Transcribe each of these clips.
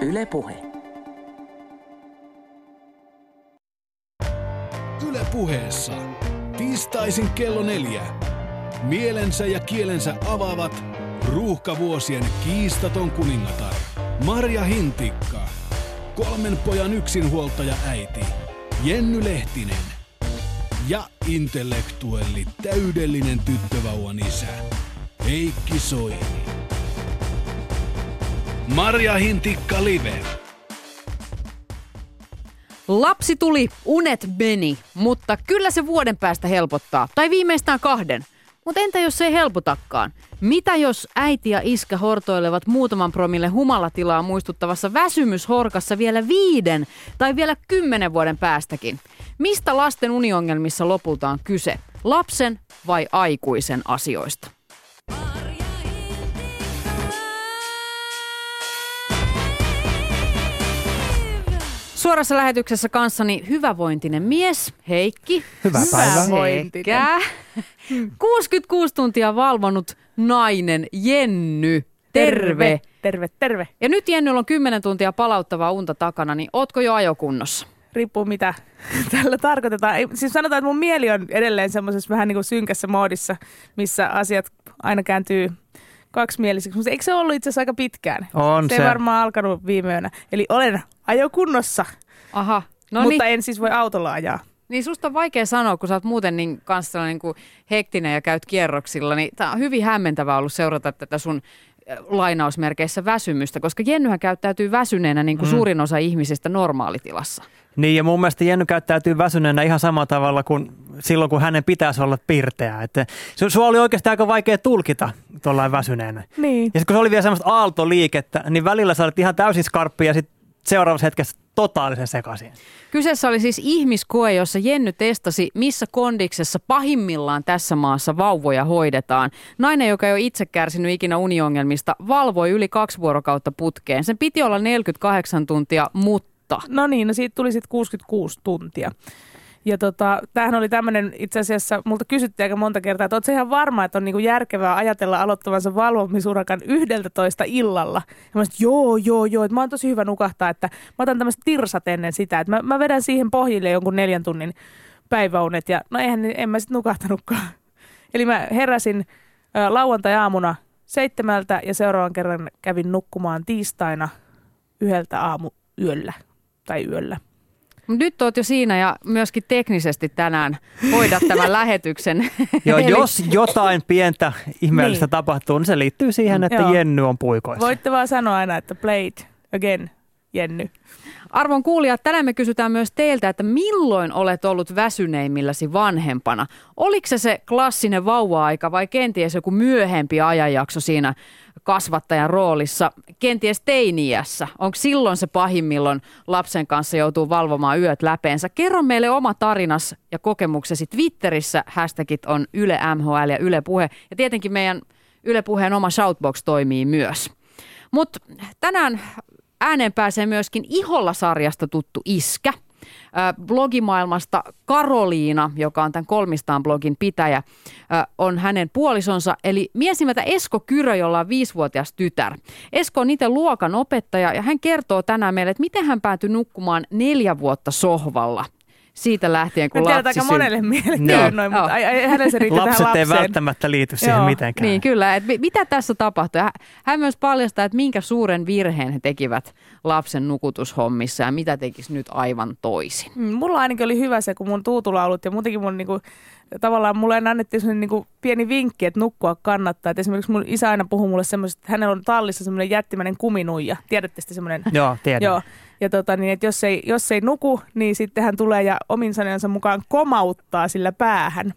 Yle Puhe. Yle Puheessa. Tiistaisin kello 4. Mielensä ja kielensä avaavat ruuhkavuosien kiistaton kuningatar. Marja Hintikka. 3 pojan yksinhuoltaja äiti. Jenny Lehtinen. Ja intellektuelli täydellinen tyttövauvan isä. Heikki Soini. Marja Hintikka live. Lapsi tuli, unet meni, mutta kyllä se vuoden päästä helpottaa. Tai viimeistään 2. Mutta entä jos se ei helpotakaan? Mitä jos äiti ja iskä hortoilevat muutaman promille humalatilaa muistuttavassa väsymyshorkassa vielä 5 tai vielä 10 vuoden päästäkin? Mistä lasten uniongelmissa lopulta on kyse? Lapsen vai aikuisen asioista? Suorassa lähetyksessä kanssani hyvävointinen mies, Heikki. Hyvää päivää. 66 tuntia valvonut nainen, Jenny. Terve. Terve, terve. Ja nyt Jennyllä on 10 tuntia palauttavaa unta takana, niin ootko jo ajokunnossa? Riippuu mitä tällä tarkoitetaan. Siis sanotaan, että mun mieli on edelleen semmoisessa vähän niin kuin synkässä moodissa, missä asiat aina kääntyy kaksimielisiksi. Mutta eikö se ollut itse asiassa aika pitkään? On se. Se ei varmaan alkanut viime yönä. Eli olen ajokunnossa. Aha. No mutta niin. En siis voi autolla ajaa. Niin susta on vaikea sanoa, kun sä oot muuten niin kanssa niin kuin hektinen ja käyt kierroksilla. Niin tää on hyvin hämmentävää ollut seurata tätä sun lainausmerkeissä väsymystä, koska Jennyhän käyttäytyy väsyneenä niin kuin suurin osa ihmisistä normaalitilassa. Niin, ja mun mielestä Jenny käyttäytyy väsyneenä ihan samalla tavalla kuin silloin, kun hänen pitäisi olla pirteä. Että sua oli oikeastaan aika vaikea tulkita tuollain väsyneenä. Niin. Ja sitten kun se oli vielä semmoista aaltoliikettä, niin välillä sä olet ihan täysin skarppi ja sitten seuraavassa hetkessä totaalisen sekaisin. Kyseessä oli siis ihmiskoe, jossa Jenny testasi, missä kondiksessa pahimmillaan tässä maassa vauvoja hoidetaan. Nainen, joka ei ole itse kärsinyt ikinä uniongelmista, valvoi yli 2 vuorokautta putkeen. Sen piti olla 48 tuntia, mutta... No niin, no siitä tuli sitten 66 tuntia. Ja tämähän oli tämmöinen, itse asiassa multa kysyttiin aika monta kertaa, että ootko sä ihan varma, että on niinku järkevää ajatella aloittavansa valvomisuurakan 11 illalla? Ja mä sanoin, joo, että mä oon tosi hyvä nukahtaa, että mä otan tämmöiset tirsat ennen sitä, että mä vedän siihen pohjille jonkun 4 tunnin päiväunet ja no eihän, en mä sit nukahtanutkaan. Eli mä heräsin lauantai-aamuna 7 ja seuraavan kerran kävin nukkumaan tiistaina 1 yöllä. Nyt oot jo siinä ja myöskin teknisesti tänään hoidat tämän lähetyksen. Joo, jos jotain pientä ihmeellistä niin tapahtuu, niin se liittyy siihen, että joo, Jenny on puikoissa. Voitte vaan sanoa aina, että play it again, Jenny. Arvon kuulijat, tänään me kysytään myös teiltä, että milloin olet ollut väsyneimmilläsi vanhempana? Oliko se klassinen vauva-aika vai kenties joku myöhempi ajanjakso siinä kasvattajan roolissa, kenties teiniässä? Onko silloin se pahin, milloin lapsen kanssa joutuu valvomaan yöt läpeensä? Kerro meille oma tarinas ja kokemuksesi Twitterissä. Hashtagit on Yle MHL ja Yle Puhe. Ja tietenkin meidän Yle Puheen oma shoutbox toimii myös. Mutta tänään ääneen pääsee myöskin Iholla-sarjasta tuttu iskä. Blogimaailmasta Karoliina, joka on tämän Kolmistaan blogin pitäjä, on hänen puolisonsa, eli miesimeltä Esko Kyrö, jolla on 5-vuotias tytär. Esko on itse luokan opettaja ja hän kertoo tänään meille, että miten hän päätyi nukkumaan 4 vuotta sohvalla. Siitä lähtien, kun lapsi aika monelle mielenkiinnoin, mutta hänellä se riittää lapset tähän lapseen. Lapset ei välttämättä liity siihen mitenkään. Niin kyllä, että mitä tässä tapahtui? Hän myös paljastaa, että minkä suuren virheen he tekivät lapsen nukutushommissa ja mitä tekisi nyt aivan toisin. Mulla ainakin oli hyvä se, kun mun tuutulaulut ja muutenkin mun niinku, tavallaan mulle annettiin semmoinen niinku pieni vinkki, että nukkua kannattaa. Et esimerkiksi mun isä aina puhuu mulle semmoisesta, että hänellä on tallissa semmoinen jättimäinen kuminuija. Tiedätte sitä semmoinen? Joo, tiedän. Joo. Ja niin, että jos ei nuku, niin sitten hän tulee ja omin sanojansa mukaan komauttaa sillä päähän.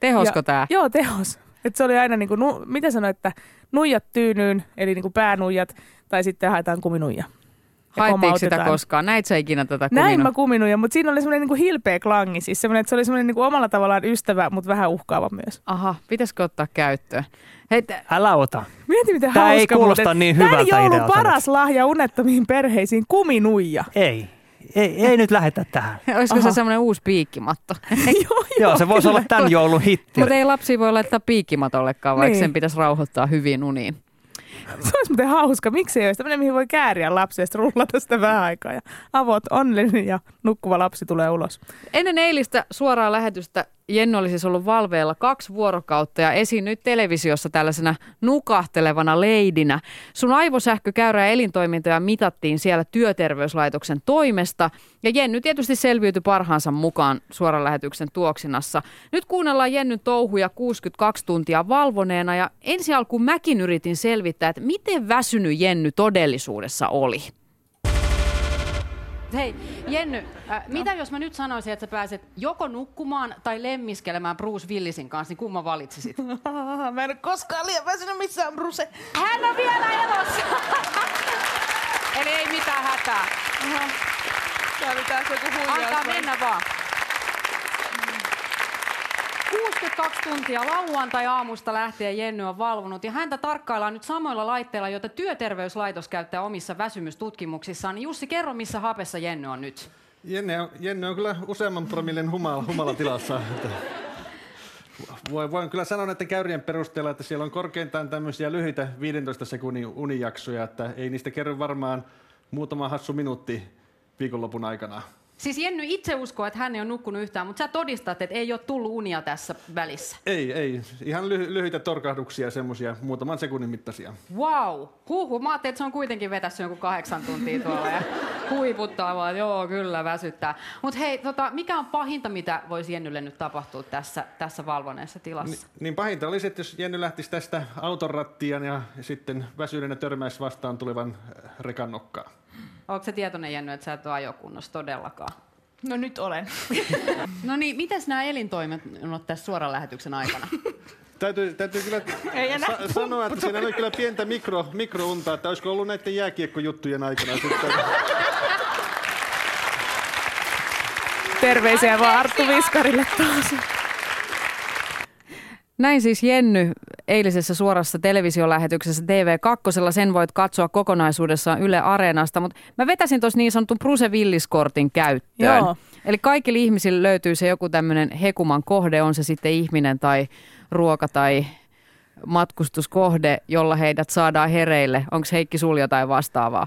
Tehosko tämä? Joo, tehos. Et se oli aina niin kuin, mitä sanoit, että nuijat tyynyyn, eli niin kuin päänuijat, tai sitten haetaan kuminuija. Haettiinko sitä koskaan? Näit sä ikinä tätä kuminuja? Näin mä kuminuja, mutta siinä oli semmoinen niin kuin hilpeä klangi. Siis semmoinen, että se oli semmoinen niin kuin omalla tavallaan ystävä, mutta vähän uhkaava myös. Aha, pitäisikö ottaa käyttöön? Hei, älä ota. Mieti, miten hauska. Tämä ei kuulosta niin hyvältä idealta. Tämä joulun paras lahja unettomiin perheisiin, kuminuija. Ei nyt lähetä tähän. Olisiko se semmoinen uusi piikkimatto? Joo, se voisi olla tämän joulun hitti. Mutta ei lapsia voi laittaa piikkimatollekaan, vaikka sen pitäisi rauhoittaa hyvin uniin. Se olisi muuten hauska. Miksi ei olisi tämmöinen, mihin voi kääriä lapsia ja sitten rullata sitä vähän aikaa. Ja avot onnellinen ja nukkuva lapsi tulee ulos. Ennen eilistä suoraa lähetystä Jenny oli siis ollut valveilla 2 vuorokautta ja esiinnyi televisiossa tällaisena nukahtelevana leidinä. Sun aivosähkökäyrä ja elintoimintoja mitattiin siellä työterveyslaitoksen toimesta ja Jenny tietysti selviytyi parhaansa mukaan suoran lähetyksen tuoksinassa. Nyt kuunnellaan Jennyn touhuja 62 tuntia valvoneena ja ensi alkuun mäkin yritin selvittää, että miten väsynyt Jenny todellisuudessa oli. Hei, Jenny, mitä jos mä nyt sanoisin, että sä pääset joko nukkumaan tai lemmiskelemään Bruce Willisin kanssa, niin kumman valitsisit? Mä en ole koskaan liian väsynyt missään, Bruce. Hän on vielä elossa! Eli ei mitään hätää. Antaa mennä vaan. 62 tuntia lauantai-aamusta lähtien Jenny on valvonut ja häntä tarkkaillaan nyt samoilla laitteilla, joita työterveyslaitos käyttää omissa väsymystutkimuksissaan. Jussi, kerro missä hapessa Jenny on nyt? Jenny on kyllä useamman promillen humalatilassa. Voin kyllä sanoa näiden käyrien perusteella, että siellä on korkeintaan tämmöisiä lyhyitä 15 sekunnin unijaksoja, että ei niistä kerry varmaan muutama hassu minuutti viikonlopun aikana. Siis Jenny itse uskoo, että hän ei ole nukkunut yhtään, mutta sä todistat, että ei ole tullut unia tässä välissä. Ei. Ihan lyhyitä torkahduksia, semmoisia muutaman sekunnin mittaisia. Wow. Huhhuh, mä ajattelin, että se on kuitenkin vetässä joku 8 tuntia tuolla ja huiputtaa vaan, että joo, kyllä väsyttää. Mutta hei, mikä on pahinta, mitä voisi Jennylle nyt tapahtua tässä valvoneessa tilassa? Niin pahinta olisi, että jos Jenny lähtisi tästä autorattiaan ja sitten väsyneenä törmäisi vastaan tulevan rekan nokkaan. Oletko sä tietoinen, Jenny, että sä et ole ajokunnossa todellakaan? No nyt olen. No niin, mitäs nämä elintoimet on tässä suoran lähetyksen aikana? Täytyy kyllä sanoa, että siinä oli kyllä pientä mikrountaa, että olisiko ollut näiden jääkiekkojuttujen aikana sitten. Terveisiä vaan Arttu Viskarille taas. Näin siis Jenny eilisessä suorassa televisiolähetyksessä TV2. Sen voit katsoa kokonaisuudessaan Yle Areenasta, mutta mä vetäsin tuossa niin sanotun Bruce Willis-kortin käyttöön. Joo. Eli kaikille ihmisille löytyy se joku tämmöinen hekuman kohde, on se sitten ihminen tai ruoka tai matkustuskohde, jolla heidät saadaan hereille. Onko Heikki sulla jotain vastaavaa?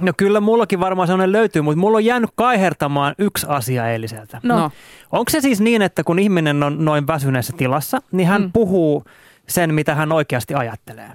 No kyllä mullakin varmaan sellainen löytyy, mutta mulla on jäänyt kaihertamaan yksi asia eiliseltä. No. Onko se siis niin, että kun ihminen on noin väsyneessä tilassa, niin hän puhuu sen, mitä hän oikeasti ajattelee?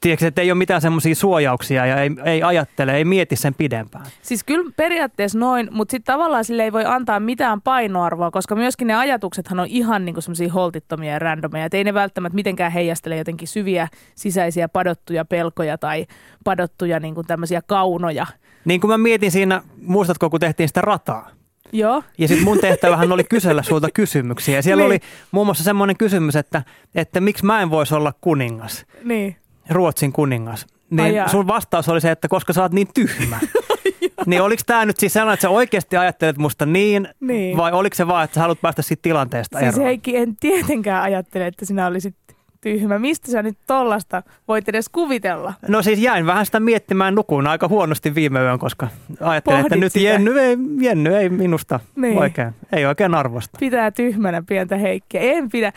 Tiedätkö, että ei ole mitään semmoisia suojauksia ja ei ajattele, ei mieti sen pidempään. Siis kyllä periaatteessa noin, mutta sitten tavallaan sille ei voi antaa mitään painoarvoa, koska myöskin ne ajatuksethan on ihan niinku semmoisia holtittomia ja randomeja. Et ei ne välttämättä mitenkään heijastele jotenkin syviä sisäisiä padottuja pelkoja tai padottuja niinku tämmöisiä kaunoja. Niin kuin mä mietin siinä, muistatko kun tehtiin sitä rataa? Joo. Ja sitten mun tehtävähän oli kysellä sulta kysymyksiä. Ja siellä oli muun muassa semmoinen kysymys, että miksi mä en voisi olla kuningas? Niin. Ruotsin kuningas. Niin sun vastaus oli se, että koska sä oot niin tyhmä. Niin oliko tää nyt siis sellainen, että sä oikeasti ajattelet musta niin, vai oliko se vaan, että sä haluat päästä siitä tilanteesta eroon? Siis Heikki, en tietenkään ajattele, että sinä olisit tyhmä. Mistä sä nyt tollasta voit edes kuvitella? No siis jäin vähän sitä miettimään, nukuun aika huonosti viime yön, koska ajattelin, pohdit että nyt Jenny ei minusta niin oikein arvosta. Pitää tyhmänä pientä Heikkiä. En pidä.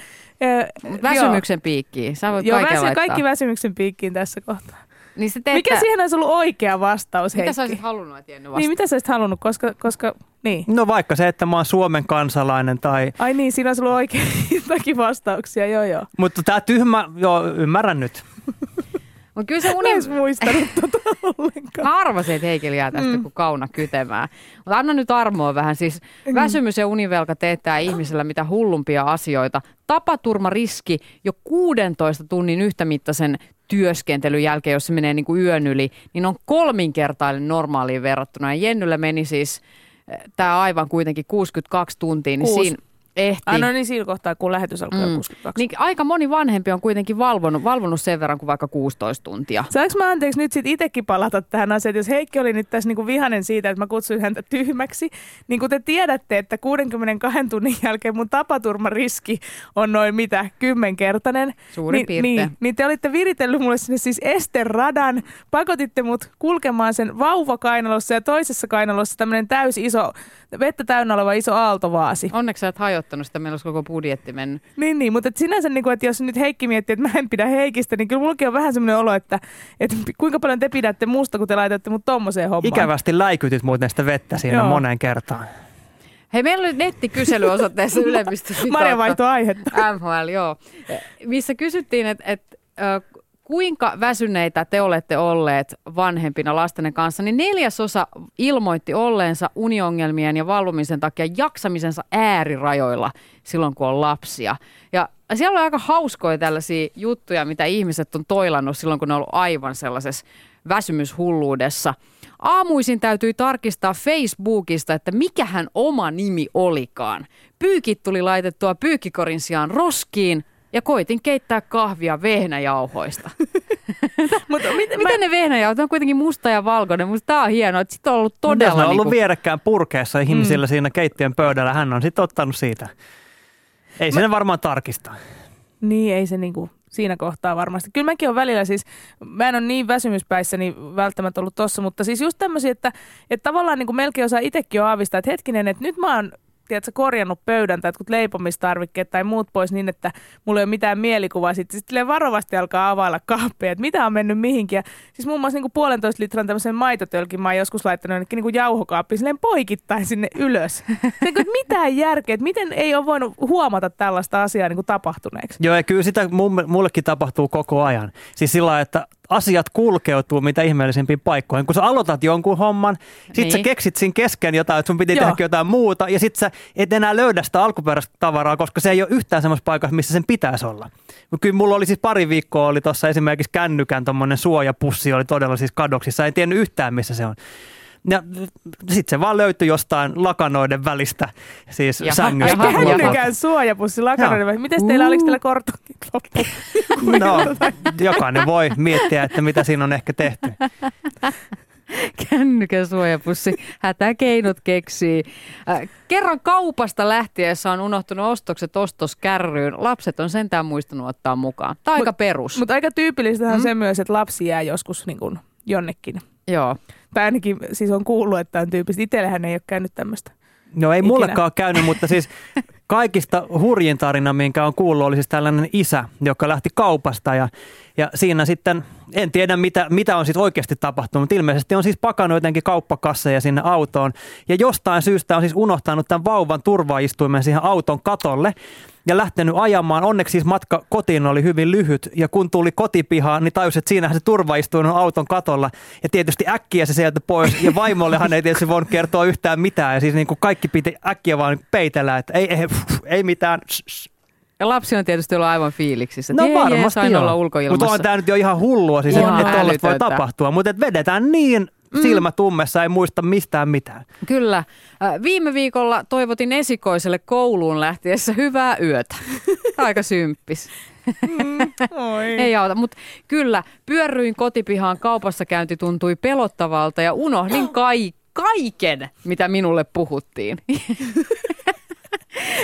Väsymyksen piikkiin. Sä voit kaikki väsymyksen piikkiin tässä kohtaa. Niin mikä siihen olisi ollut oikea vastaus, Heikki? Mitä sä olisit halunnut, että Jenny vastaa? Niin, mitä sä olisit halunnut, koska niin. No vaikka se, että mä oon Suomen kansalainen tai... Ai niin, siinä olisi ollut oikeitakin vastauksia, joo. Mutta tää tyhmä, ymmärrän nyt. Mut kyllä se en muistanut ollenkaan. Mä arvasin, että Heikki jää tästä kuin kauna kytemään. Mutta anna nyt armoa vähän. Siis väsymys ja univelka teettää ihmisellä mitä hullumpia asioita. Tapaturmariski jo 16 tunnin yhtämittaisen työskentelyn jälkeen, jos se menee niin kuin yön yli, niin on 3-kertainen normaaliin verrattuna. Ja Jennyllä meni siis tämä aivan kuitenkin 62 tuntia, niin siinä ehti. No niin, siinä kohtaa, kun lähetys alkaa 62. Niin aika moni vanhempi on kuitenkin valvonut sen verran kuin vaikka 16 tuntia. Saanko mä anteeksi nyt sit itsekin palata tähän asiaan, jos Heikki oli nyt tässä niinku vihainen siitä, että mä kutsuin häntä tyhmäksi, niin kun te tiedätte, että 62 tunnin jälkeen mun tapaturmariski on noin 10-kertainen. Suurin piirtein. Niin te olitte viritellyt mulle sinne siis esteradan, pakotitte mut kulkemaan sen vauvakainalossa ja toisessa kainalossa tämmönen täysi iso, vettä täynnä oleva iso aaltovaasi. Onneksi sä et hajota toteuttanut sitä, meillä olisi koko budjetti mennyt. Niin, mutta et sinänsä, niin kun, että jos nyt Heikki miettii, että mä en pidä Heikistä, niin kyllä mullakin on vähän semmoinen olo, että kuinka paljon te pidätte musta, kun te laitatte mut tommoseen hommaan. Ikävästi läikytit muuten sitä vettä siinä moneen kertaan. Hei, meillä oli nettikysely osoitteessa yliopistossa. Marja vaihtoi aihetta. MHL, joo. Missä kysyttiin, että kuinka väsyneitä te olette olleet vanhempina lastenne kanssa, niin 4/4 ilmoitti olleensa uniongelmien ja valvomisen takia jaksamisensa äärirajoilla silloin, kun on lapsia. Ja siellä on aika hauskoja tällaisia juttuja, mitä ihmiset on toilannut silloin, kun ne on ollut aivan sellaisessa väsymyshulluudessa. Aamuisin täytyi tarkistaa Facebookista, että mikähän oma nimi olikaan. Pyykit tuli laitettua pyykkikorin sijaan roskiin. Ja koitin keittää kahvia vehnäjauhoista. Miten ne vehnäjauhot on kuitenkin musta ja valkoinen? Musta tää on hienoa, että sit on ollut todella... Tässä on ollut vierekkään purkeessa ihmisillä siinä keittiön pöydällä. Hän on sit ottanut siitä. Ei sen varmaan tarkista. Niin, ei se niinku... Siinä kohtaa varmasti. Kyllä mäkin olen välillä siis, mä en ole niin väsymyspäissäni välttämättä ollut tossa, mutta siis just tämmöisiä, että tavallaan niin kuin melkein osaa itsekin jo aavistaa, että hetkinen, että nyt mä oon, tiedätkö, korjannut pöydän tai jotkut leipomistarvikkeet tai muut pois niin, että mulla ei ole mitään mielikuvaa. Sitten varovasti alkaa availla kahveja, että mitä on mennyt mihinkin. Ja siis muun muassa niin kuin 1,5 litran tämmöisen maitotölkin mä oon joskus laittanut jonnekin niin kuin jauhokaappiin silleen poikittain sinne ylös. Mitään järkeä, että miten ei ole voinut huomata tällaista asiaa niin kuin tapahtuneeksi. Joo, ja kyllä sitä mullekin tapahtuu koko ajan. Siis sillä lailla, että asiat kulkeutuu mitä ihmeellisempiin paikkoihin. Kun sä aloitat jonkun homman, sit sä keksit siinä kesken jotain, että sun piti tehdäkin jotain muuta, ja sit sä et enää löydä sitä alkuperäistä tavaraa, koska se ei ole yhtään semmoisessa paikassa, missä sen pitäisi olla. Kyllä mulla oli siis pari viikkoa, oli tuossa esimerkiksi kännykän tommonen suojapussi, oli todella siis kadoksissa, en tiennyt yhtään missä se on. Ja sit se vaan löytyi jostain lakanoiden välistä, siis sängystä. Kännykän suojapussi lakanoiden välistä. Mites teillä, oliko teillä korttokin loppu? No, jokainen voi miettiä, että mitä siinä on ehkä tehty. Kännykän suojapussi, hätäkeinot keksii. Kerran kaupasta lähtiessä on unohtunut ostokset ostoskärryyn. Lapset on sentään muistanut ottaa mukaan. Tämä on aika perus. Mutta aika tyypillistähän se myös, että lapsi jää joskus niin kuin jonnekin. Joo. Tai ainakin siis on kuullut, että on tyypillistä. Itsellähän ei ole käynyt tämmöistä. No ei ikinä mullekaan käynyt, mutta siis kaikista hurjin tarina, minkä on kuullut, oli siis tällainen isä, joka lähti kaupasta ja siinä sitten, en tiedä mitä on sitten oikeasti tapahtunut, mutta ilmeisesti on siis pakannut jotenkin kauppakasseja sinne autoon ja jostain syystä on siis unohtanut tämän vauvan turvaistuimen siihen auton katolle ja lähtenyt ajamaan. Onneksi siis matka kotiin oli hyvin lyhyt ja kun tuli kotipihaan, niin tajusi, että siinähän se turvaistuin on auton katolla ja tietysti äkkiä se sieltä pois ja vaimollehan ei tietysti voinut kertoa yhtään mitään ja siis niin kuin kaikki piti äkkiä vaan peitellä, että ei mitään. Ja lapsi on tietysti ollut aivan fiiliksissä. No varmasti olla ulkoilmassa. Mutta on tämä nyt jo ihan hullua, siis että tollaista voi tapahtua. Mutta vedetään niin silmät ummessa, ei muista mistään mitään. Kyllä. Viime viikolla toivotin esikoiselle kouluun lähtiessä hyvää yötä. Aika symppis. Ei auta, mutta kyllä pyörryin kotipihaan, kaupassa käynti tuntui pelottavalta ja unohdin kaiken, mitä minulle puhuttiin.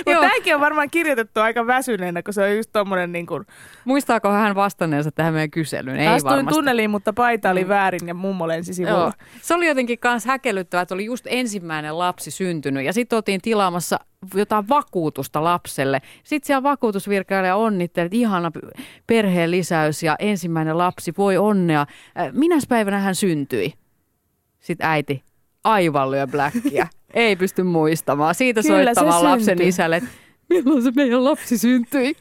Mutta tämäkin on varmaan kirjoitettu aika väsyneenä, kun se on just tommoinen niin kuin... Muistaako hän vastanneensa tähän meidän kyselyyn? Ei astuin varmasti tunneliin, mutta paita oli väärin ja mummo lensi sivulla. Joo. Se oli jotenkin kans häkellyttävää, että oli just ensimmäinen lapsi syntynyt ja sitten oltiin tilaamassa jotain vakuutusta lapselle. Sitten siellä vakuutusvirkailija onnitteli, että ihana perheen lisäys ja ensimmäinen lapsi, voi onnea. Minäs päivänä hän syntyi? Sitten äiti, aivan lyö bläkkiä. Ei pysty muistamaan. Siitä soittamaan lapsen isälle, että milloin se meidän lapsi syntyi.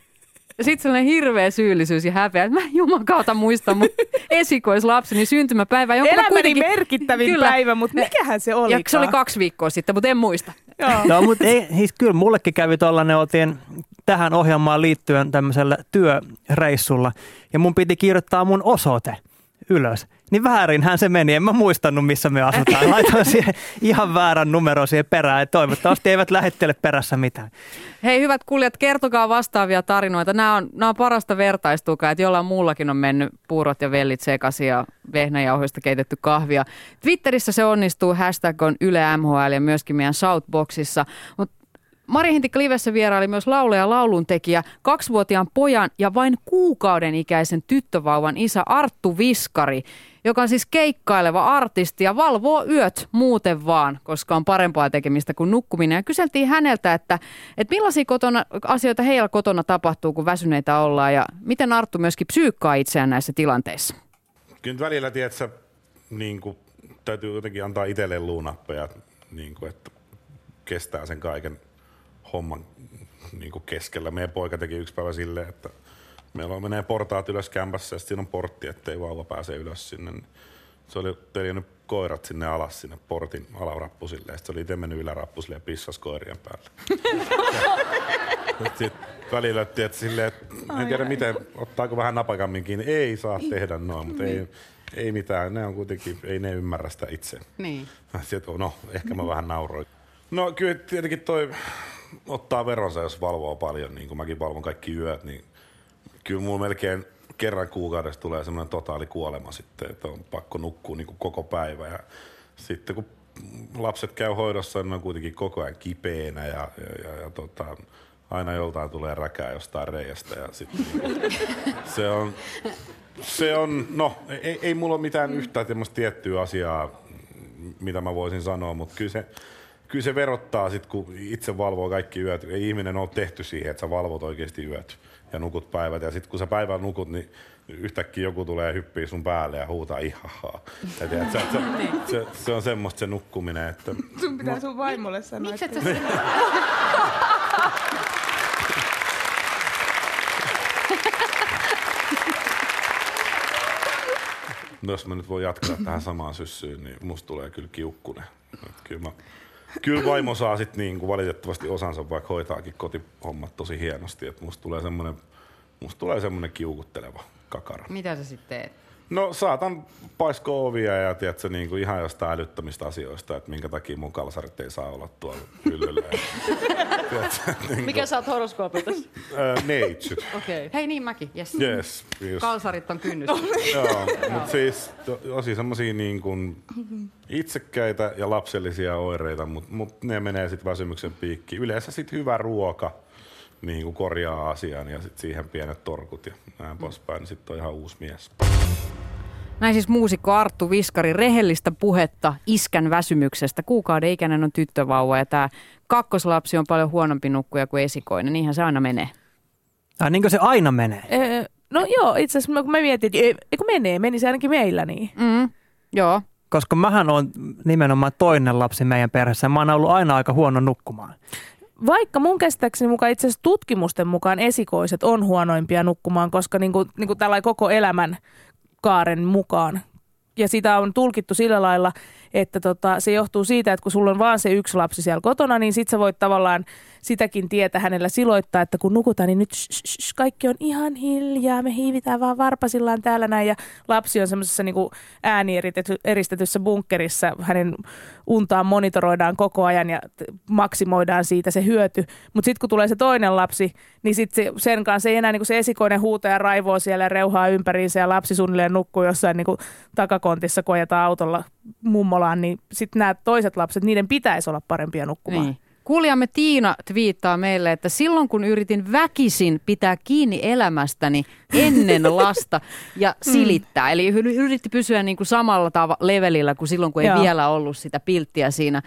Sitten sellainen hirveä syyllisyys ja häpeä, että mä en jumakauta muista mun esikoislapseni syntymäpäivä. Elämäni merkittävin päivä, mutta mikähän se olikaan? Ja se oli 2 viikkoa sitten, mutta en muista. No, mutta siis kyllä mullekin kävi tuollainen, oltiin tähän ohjelmaan liittyen tämmöisellä työreissulla ja mun piti kirjoittaa mun osoite ylös. Niin väärinhän se meni. En mä muistanut, missä me asutaan. Laitoin siihen ihan väärän numeron siihen perään. Ja toivottavasti eivät lähettele perässä mitään. Hei hyvät kuulijat, kertokaa vastaavia tarinoita. Nämä on parasta vertaistukaa, että jollain muullakin on mennyt puurot ja vellit sekaisin ja vehnäjauhoista keitetty kahvia. Twitterissä se onnistuu. Hashtag on Yle MHL ja myöskin meidän Shoutboxissa. Mutta Marja Hintikka livessä vieraili myös laulaja, lauluntekijä, 2-vuotiaan pojan ja vain kuukauden ikäisen tyttövauvan isä Arttu Viskari. joka on siis keikkaileva artisti ja valvoo yöt muuten vaan, koska on parempaa tekemistä kuin nukkuminen. Ja kyseltiin häneltä, että millaisia asioita heillä kotona tapahtuu, kun väsyneitä ollaan ja miten Arttu myöskin psyykkaa itseään näissä tilanteissa. Kyllä välillä tiedätkö, niin kuin, täytyy jotenkin antaa itselleen luunappeja, niin kuin, että kestää sen kaiken homman niin kuin keskellä. Meidän poika teki yksi päivä silleen, että meillä menee portaat ylös kämpässä ja siinä on portti, ettei vauva pääse ylös sinne. Se oli teljännyt koirat sinne alas, sinne portin alarappusille. Ja sitten se oli itse mennyt ylärappusille ja pissasi koirien päälle. Välillä tietysti silleen, en tiedä miten, ottaako vähän napakammin kiinni. Ei saa tehdä noin, mutta ei mitään. Ne on kuitenkin, ei ne ymmärrä sitä itse. Niin. Sitten, no, ehkä mä vähän nauroin. No kyllä tietenkin toi ottaa veronsa, jos valvoo paljon, niin kuin mäkin valvon kaikki yöt, niin kyllä mulla melkein kerran kuukaudessa tulee semmoinen totaali kuolema sitten, että on pakko nukkua niin kuin koko päivä. Ja sitten kun lapset käy hoidossa, niin ne on kuitenkin koko ajan kipeänä ja aina joltain tulee räkää jostain reiästä. Ja sitten ei mulla ole mitään yhtään semmoista tiettyä asiaa, mitä mä voisin sanoa, mutta kyllä se verottaa sit, kun itse valvoo kaikki yöt. Ei ihminen ole tehty siihen, että sä valvot oikeasti yöt ja nukut päivät. Ja sit kun sä päivän nukut, niin yhtäkkiä joku tulee hyppii sun päälle ja huutaa ihahaa. Se on semmoista se nukkuminen, että... Sun pitää sun vaimolle sanoa, että... Jos mä nyt voin jatkaa tähän samaan syssyyn, niin musta tulee kyllä kiukkunen. Kyllä vaimo saa sit niinku valitettavasti osansa, vaikka hoitaakin kotihommat tosi hienosti. Et musta tulee semmonen kiukutteleva kakara. Mitä sä sit teet? No saatan paiskoa ovia ja tiedätkö, niinku ihan jostain älyttömistä asioista, että minkä takia mun kalsarit ei saa olla tuolla hyllyllä. Niinku... Mikä sä oot horoskoopilta? Neitsyt. Okay. Hei niin mäkin, yes. Kalsarit on kynnys. Joo, mutta siis osin semmosia niinku itsekkäitä ja lapsellisia oireita, mut ne menee sit väsymyksen piikkiin. Yleensä sit hyvä ruoka niinku korjaa asian ja sit siihen pienet torkut ja näin poispäin, niin sit on ihan uusi mies. Näin siis muusikko Arttu Viskari, rehellistä puhetta iskän väsymyksestä. Kuukauden ikäinen on tyttövauva ja tämä kakkoslapsi on paljon huonompi nukkuja kuin esikoinen. Niinhän se aina menee. Niinkö se aina menee? No joo, itse asiassa kun me mietin, että kun menisi ainakin meillä niin. Joo. Koska mähän on nimenomaan toinen lapsi meidän perheessä ja mä oon ollut aina aika huono nukkumaan. Vaikka mun käsittääkseni mukaan itse asiassa tutkimusten mukaan esikoiset on huonoimpia nukkumaan, koska niinku tällainen koko elämän... kaaren mukaan. Ja sitä on tulkittu sillä lailla, että se johtuu siitä, että kun sulla on vaan se yksi lapsi siellä kotona, niin sit sä voit tavallaan sitäkin tietä hänellä siloittaa, että kun nukutaan, niin nyt kaikki on ihan hiljaa, me hiivitään vaan varpasillaan täällä näin. Ja lapsi on semmoisessa niinku äänieristetyssä bunkkerissa, hänen untaan monitoroidaan koko ajan ja maksimoidaan siitä se hyöty. Mutta sitten kun tulee se toinen lapsi, niin sit sen kanssa ei enää niinku se esikoinen huutaa ja raivoo siellä ja reuhaa ympäriinsä ja lapsi suunnilleen nukkuu jossain niinku takakontissa, kun ajetaan autolla mummolaan, niin sitten nämä toiset lapset, niiden pitäisi olla parempia nukkumaan. Niin. Kuulijamme Tiina twiittaa meille, että silloin kun yritin väkisin pitää kiinni elämästäni ennen lasta ja silittää. Eli yritti pysyä niin kuin samalla levelillä kuin silloin, kun ei vielä ollut sitä pilttiä siinä.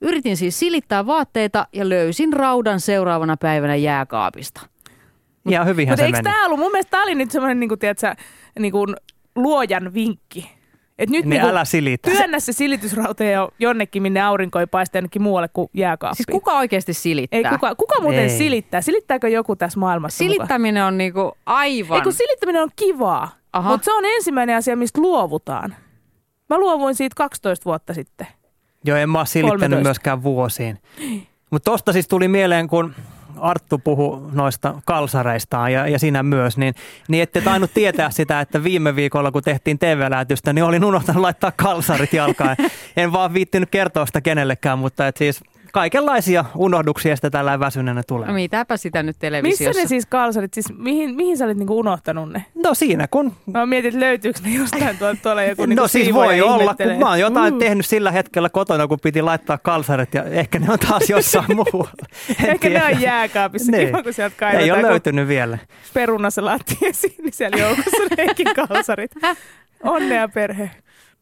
Yritin siis silittää vaatteita ja löysin raudan seuraavana päivänä jääkaapista. Ja hyvinhän se meni. Mutta eikö tämä ollut? Mun mielestä tämä oli nyt semmoinen niin kuin luojan vinkki. Et nyt niin älä silitä. Työnnä se silitysrauta jo jonnekin, minne aurinko ei paista, jonnekin muualle kuin jääkaappiin. Siis kuka oikeasti silittää? Ei kuka muuten ei silittää? Silittääkö joku tässä maailmassa? Silittäminen muka on niinku aivan... Ei kun silittäminen on kivaa, mutta se on ensimmäinen asia, mistä luovutaan. Mä luovuin siitä 12 vuotta sitten. Joo, en mä ole silittänyt 13. myöskään vuosiin. Mutta tosta siis tuli mieleen, kun... Arttu puhui noista kalsareistaan ja sinä myös, niin ette tainnut tietää sitä, että viime viikolla kun tehtiin TV-lähetystä, niin olin unohtanut laittaa kalsarit jalkaan. En vaan viittinyt kertoa sitä kenellekään, mutta et siis kaikenlaisia unohduksia sitä tällä väsyneenä tulee. No mitäpä sitä nyt televisiossa. Missä ne siis kalsarit, siis mihin sä olit niinku unohtanut ne? No siinä kun... Mä mietin, että löytyykö ne jostain tuolla joku niinku. No siis voi olla, kun mä oon jotain tehnyt sillä hetkellä kotona, kun piti laittaa kalsarit ja ehkä ne on taas jossain muualla. Ehkä ne on jääkaapissa, kiva kun sieltä kaivetaan. Ei ole löytynyt vielä. Perunassa lattia siinä, niin siellä joukossa nekin kalsarit. Onnea perhe.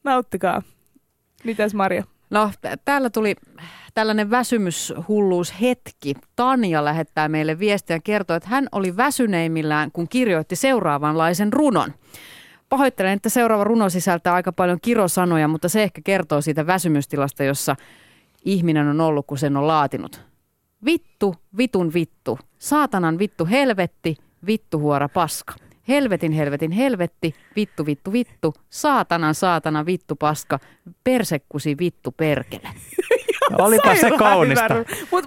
Nauttikaa. Mitäs Marja? No, täällä tuli tällainen väsymyshulluushetki. Tanja lähettää meille viestiä ja kertoo, että hän oli väsyneimmillään, kun kirjoitti seuraavanlaisen runon. Pahoittelen, että seuraava runo sisältää aika paljon kirosanoja, mutta se ehkä kertoo siitä väsymystilasta, jossa ihminen on ollut, kun sen on laatinut. Vittu, vitun vittu, saatanan vittu helvetti, vittu huora paska. Helvetin helvetti, vittu vittu vittu, saatanan vittu paska, persekkusi vittu perkele. Olipa se kaunista.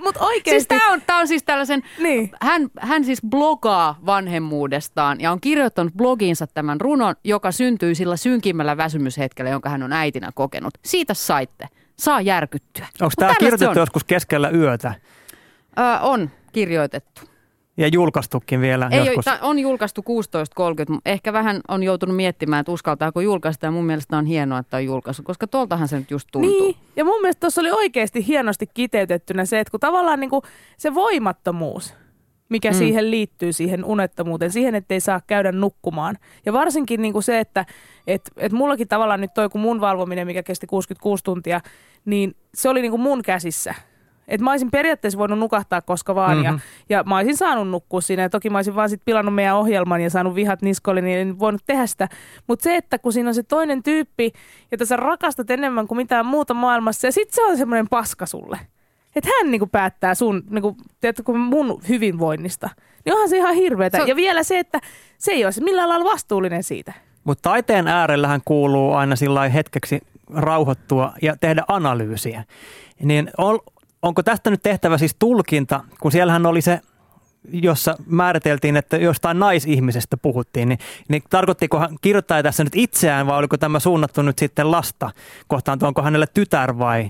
Mut oikeesti. Siis tää on siis tällaisen, niin. Hän siis blogaa vanhemmuudestaan ja on kirjoittanut blogiinsa tämän runon, joka syntyy sillä synkimmällä väsymyshetkellä, jonka hän on äitinä kokenut. Siitä saitte. Saa järkyttyä. Onko tämä kirjoitettu joskus keskellä yötä? On kirjoitettu. Ja julkaistukin vielä ei joskus. On julkaistu 16.30. Ehkä vähän on joutunut miettimään, että uskaltaako julkaista. Ja mun mielestä on hienoa, että on julkaistu, koska tuoltahan se nyt just tuntuu. Niin. Ja mun mielestä tuossa oli oikeasti hienosti kiteytettynä se, että kun tavallaan niin kuin se voimattomuus, mikä siihen liittyy, siihen unettomuuteen, siihen, ettei saa käydä nukkumaan. Ja varsinkin niin kuin se, että mullakin tavallaan nyt toi, kun mun valvominen, mikä kesti 66 tuntia, niin se oli niin kuin mun käsissä. Että mä olisin periaatteessa voinut nukahtaa koska vaan ja mä olisin saanut nukkua siinä. Ja toki mä olisin vaan sit pilannut meidän ohjelman ja saanut vihat niskoille, niin en voinut tehdä sitä. Mutta se, että kun siinä on se toinen tyyppi, jota sä rakastat enemmän kuin mitään muuta maailmassa, ja sit se on semmoinen paska sulle. Että hän niinku päättää sun, niinku, tiedätkö, mun hyvinvoinnista. Niin onhan se ihan hirveetä. Ja vielä se, että se ei olisi millään lailla vastuullinen siitä. Mutta taiteen äärellähän kuuluu aina sillä hetkeksi rauhoittua ja tehdä analyysiä. Niin onko tästä nyt tehtävä siis tulkinta, kun siellähän oli se, jossa määriteltiin, että jostain naisihmisestä puhuttiin, niin tarkoittikohan kirjoittaja tässä nyt itseään vai oliko tämä suunnattu nyt sitten lasta kohtaan, onko hänellä tytär vai...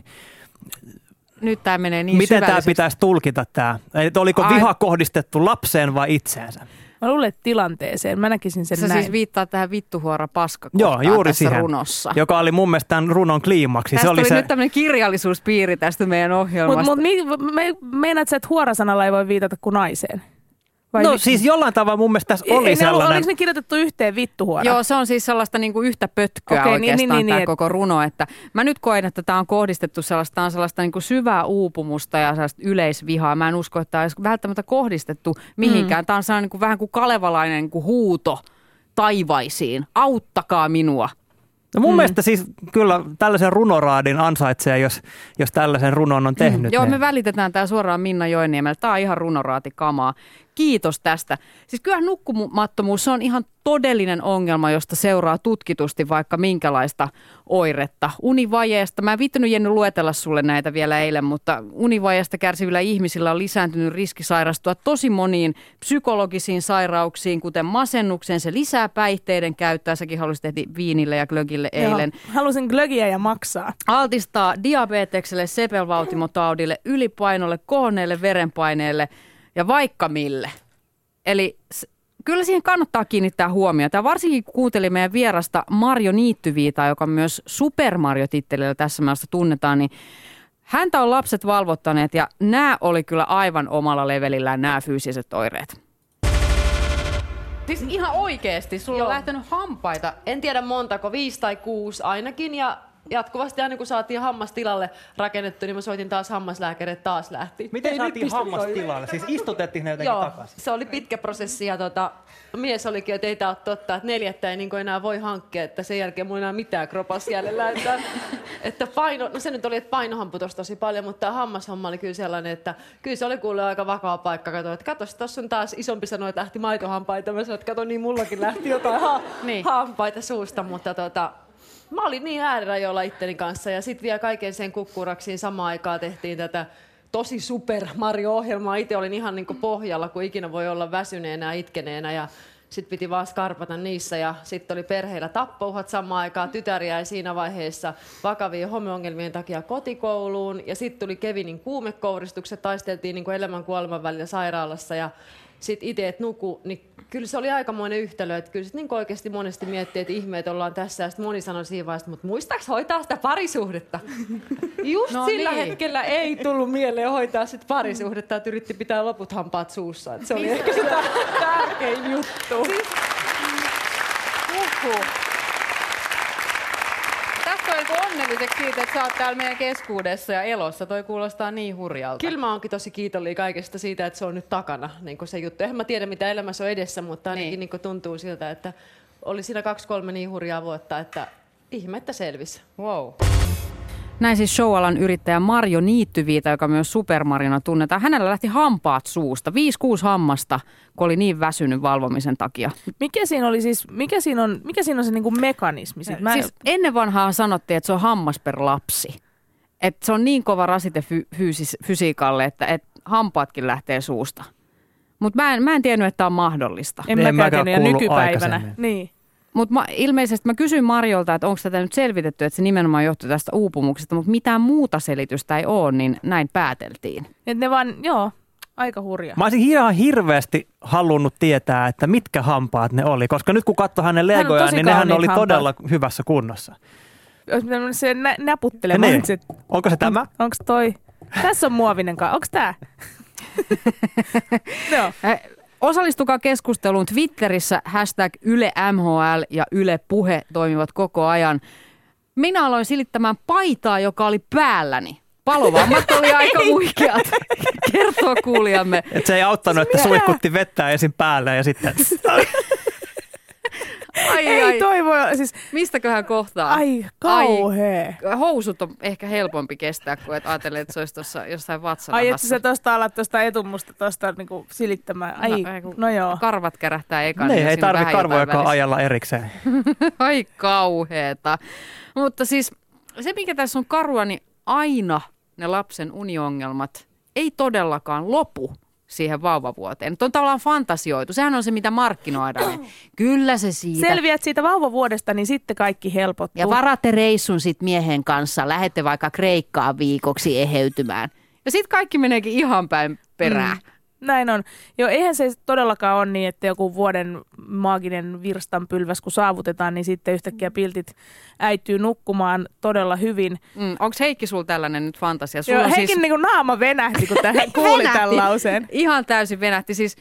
Nyt tämä menee niin miten syvälliseksi. Miten tämä pitäisi tulkita tämä? Oliko viha kohdistettu lapseen vai itseensä? Mä luulen tilanteeseen. Mä näkisin sen sä näin. Siis viittaa tähän vittuhuora paska kohtaan. Joo, juuri tässä siihen, runossa. Joka oli mun mielestä tämän runon kliimaksi. Tästä se oli nyt tämmöinen kirjallisuuspiiri tästä meidän ohjelmasta. Mutta meinaat sä, että huorasanalla ei voi viitata kuin naiseen? Vai no siis jollain tavalla mun mielestä tässä oli sellainen. Oliko ne kirjoitettu yhteen vittuhuora? Joo, se on siis sellaista niin kuin yhtä pötköä okay, oikeastaan tämä koko runo. Että mä nyt koen, että tämä on kohdistettu sellaista niin kuin syvää uupumusta ja sellaista yleisvihaa. Mä en usko, että tämä olisi välttämättä kohdistettu mihinkään. Tämä on sellainen niin kuin, vähän kuin kalevalainen niin kuin huuto taivaisiin. Auttakaa minua. No mun mielestä siis kyllä tällaisen runoraadin ansaitsee, jos tällaisen runon on tehnyt. Joo, me välitetään tämä suoraan Minna Joenniemelle. Tämä on ihan runoraatikamaa. Kiitos tästä. Siis kyllähän nukkumattomuus on ihan todellinen ongelma, josta seuraa tutkitusti vaikka minkälaista oiretta. Univajeesta, mä en viittynyt Jenny luetella sulle näitä vielä eilen, mutta univajeesta kärsivillä ihmisillä on lisääntynyt riski sairastua tosi moniin psykologisiin sairauksiin, kuten masennukseen. Se lisää päihteiden käyttöä, säkin haluaisit tehdä viinille ja glögille eilen. Joo, halusin glögiä ja maksaa. Altistaa diabetekselle, sepelvautimotaudille, ylipainolle, kohonneelle verenpaineelle. Ja vaikka mille. Eli kyllä siihen kannattaa kiinnittää huomiota. Varsinkin kun kuuntelin meidän vierasta Marjo Niittyviitä, joka myös Super Marjo-tittelillä tässä maassa tunnetaan, niin häntä on lapset valvottaneet ja nämä oli kyllä aivan omalla levelillään nämä fyysiset oireet. Siis ihan oikeasti, sulla on lähtenyt hampaita. En tiedä montako, 5 tai 6 ainakin ja... Jatkuvasti aina kun saatiin hammastilalle rakennettu, niin mä soitin taas hammaslääkärille, taas lähti. Miten ei saatiin hammastilalle? Siis istutettiin ne jotenkin takaisin? Se oli pitkä prosessi ja mies olikin, että ei tää ole totta, että 4. ei niin enää voi hankkia, että sen jälkeen mulla ei enää mitään kropas jäljellä. Että paino, no se nyt oli, että painohan putosi tosi paljon, mutta tämä hammashomma oli kyllä sellainen, että kyllä se oli kuullut aika vakava paikka. Kato, että katos, tossa on taas isompi sanoi, että lähti maitohampaita. Mä sanoin, että kato, niin mullakin lähti jotain hampaita suusta, mutta mä olin niin äärirajoilla itteni kanssa ja sitten vielä kaiken sen kukkuraksiin samaan aikaan tehtiin tätä tosi Super Mario-ohjelmaa. Itse olin ihan niinku pohjalla, kun ikinä voi olla väsyneenä ja itkeneenä ja sitten piti vaan skarpata niissä ja sitten oli perheillä tappouhat samaan aikaan. Tytär jäi siinä vaiheessa vakavien homeongelmien takia kotikouluun ja sitten tuli Kevinin kuumekouristukset, taisteltiin niinku elämän kuoleman välillä sairaalassa ja sitten itse, että nuku, niin kyllä se oli aikamoinen yhtälö, että kyllä sit niin oikeasti monesti miettii, että ihmeet ollaan tässä ja sitten moni sanoi siinä vaiheessa, mutta muistaaks hoitaa sitä parisuhdetta? Just no sillä hetkellä ei tullut mieleen hoitaa sitä parisuhdetta, että yritti pitää loput hampaat suussa. Et se oli ehkä sitä tärkein juttu. Siis... onnelliseksi siitä, että sä oot täällä meidän keskuudessa ja elossa. Toi kuulostaa niin hurjalta. Kyllä mä oonkin tosi kiitollinen kaikesta siitä, että se on nyt takana niin se juttu. Eihän mä tiedä, mitä elämässä on edessä, mutta ainakin niin tuntuu siltä, että oli siinä 2-3 niin hurjaa vuotta, että ihmettä selvisi. Wow. Näin siis showalan yrittäjä Marjo Niittyviitä, joka myös Supermarjona tunnetaan. Hänellä lähti hampaat suusta, 5-6 hammasta, kun oli niin väsynyt valvomisen takia. Mikä siinä oli siis, mikä siinä on se niinku mekanismi? Siis ennen vanhaa sanottiin, että se on hammas per lapsi. Että se on niin kova rasite fysiikalle, että hampaatkin lähtee suusta. Mutta mä en tiennyt, että tämä on mahdollista. En mä tiennyt nykypäivänä. Niin. Mutta ilmeisesti mä kysyin Marjolta, että onko tätä nyt selvitetty, että se nimenomaan johtuu tästä uupumuksesta, mutta mitään muuta selitystä ei ole, niin näin pääteltiin. Että ne vaan, joo, aika hurjaa. Mä olisin ihan hirveästi halunnut tietää, että mitkä hampaat ne oli, koska nyt kun katsoi hänen legojaan, niin nehän oli todella hyvässä kunnossa. Olisi pitänyt mennä se näputtelemaan. Niin. Onko se tämä? Onko toi? Tässä on muovinenkaan. Onko tää? Joo. Osallistukaa keskusteluun Twitterissä, hashtag Yle MHL ja Yle Puhe toimivat koko ajan. Minä aloin silittämään paitaa, joka oli päälläni. Palovammat oli aika huikeat, kertoo kuulijamme. Et se ei auttanut, että suihkutti vettä ensin päälle ja sitten... Ei toivoa, siis mistäköhän kohtaa? Ai kauhea. Housut on ehkä helpompi kestää, kun et ajatellen, että se olisi tuossa jossain vatsanahassa. Ai että sä tuosta alat tuosta etumusta tuosta niinku silittämään. Ai, no joo. Karvat kärähtää ekaan. Niin, ei tarvitse karvojakaan ajalla erikseen. Ai kauheeta. Mutta siis se, mikä tässä on karua, niin aina ne lapsen uniongelmat ei todellakaan lopu siihen vauvavuoteen. Nyt on tavallaan fantasioitu. Sehän on se, mitä markkinoidaan. Kyllä se siitä. Selviät siitä vauvavuodesta, niin sitten kaikki helpottuu. Ja varaatte reissun sit miehen kanssa. Lähette vaikka Kreikkaan viikoksi eheytymään. Ja sitten kaikki meneekin ihan päin perää. Näin on. Jo, eihän se todellakaan ole niin, että joku vuoden maaginen virstanpylväs, kun saavutetaan, niin sitten yhtäkkiä piltit äityy nukkumaan todella hyvin. Onko Heikki sulla tällainen nyt fantasia? Joo, Heikin siis... niin naama venähti, kun tähän kuuli tämän lauseen. Ihan täysin venähti. Siis,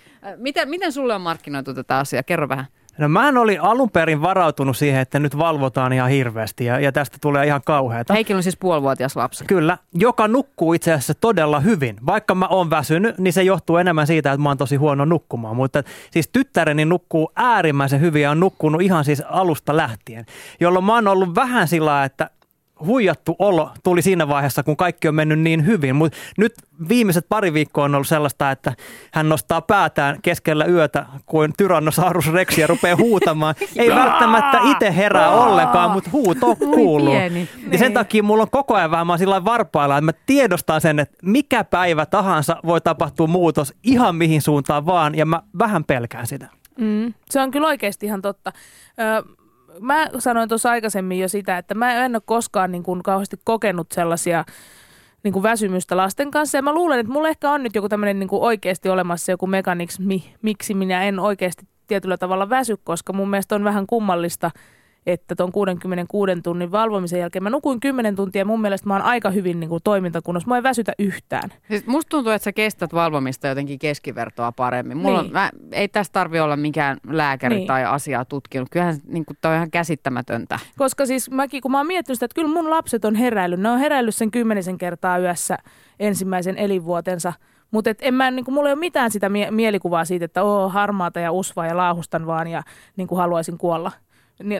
miten sulle on markkinoitu tätä asiaa? Kerro vähän. No mä olin alun perin varautunut siihen, että nyt valvotaan ihan hirveästi ja tästä tulee ihan kauheata. Heikillä on siis 5,5-vuotias lapsi. Kyllä, joka nukkuu itse asiassa todella hyvin. Vaikka mä oon väsynyt, niin se johtuu enemmän siitä, että mä oon tosi huono nukkumaan. Mutta siis tyttäreni nukkuu äärimmäisen hyvin ja on nukkunut ihan siis alusta lähtien, jolloin mä oon ollut vähän sillä, että huijattu olo tuli siinä vaiheessa, kun kaikki on mennyt niin hyvin. Mutta nyt viimeiset pari viikkoa on ollut sellaista, että hän nostaa päätään keskellä yötä, kuin Tyrannosaurus Rex ja rupeaa huutamaan. Ei välttämättä itse herää ollenkaan, mutta huuto kuuluu. Ja sen takia mulla on koko ajan vähän, mä oon sillä lailla varpailla, että mä tiedostan sen, että mikä päivä tahansa voi tapahtua muutos ihan mihin suuntaan vaan, ja mä vähän pelkään sitä. Se on kyllä oikeasti ihan totta. Mä sanoin tuossa aikaisemmin jo sitä, että mä en ole koskaan niin kuin kauheasti kokenut sellaisia niin kuin väsymystä lasten kanssa. Ja mä luulen, että mulla ehkä on nyt joku tämmöinen niin kuin oikeasti olemassa joku mekanismi, miksi minä en oikeasti tietyllä tavalla väsy, koska mun mielestä on vähän kummallista, että ton 66 tunnin valvomisen jälkeen mä nukuin 10 tuntia ja mun mielestä mä oon aika hyvin niin kuin toimintakunnossa. Mä en väsytä yhtään. Siis musta tuntuu, että sä kestät valvomista jotenkin keskivertoa paremmin. Mulla niin. Ei tässä tarvitse olla mikään lääkäri niin. Tai asiaa tutkinut. Kyllähän niin kuin, tää on ihan käsittämätöntä. Koska siis mäkin, kun mä oon miettinyt sitä, että kyllä mun lapset on heräillyt. Ne on heräillyt sen 10 kertaa yössä ensimmäisen elinvuotensa. Mutta niinku, mulla ei ole mitään sitä mielikuvaa siitä, että oon harmaata ja usvaa ja laahustan vaan ja niinku, haluaisin kuolla.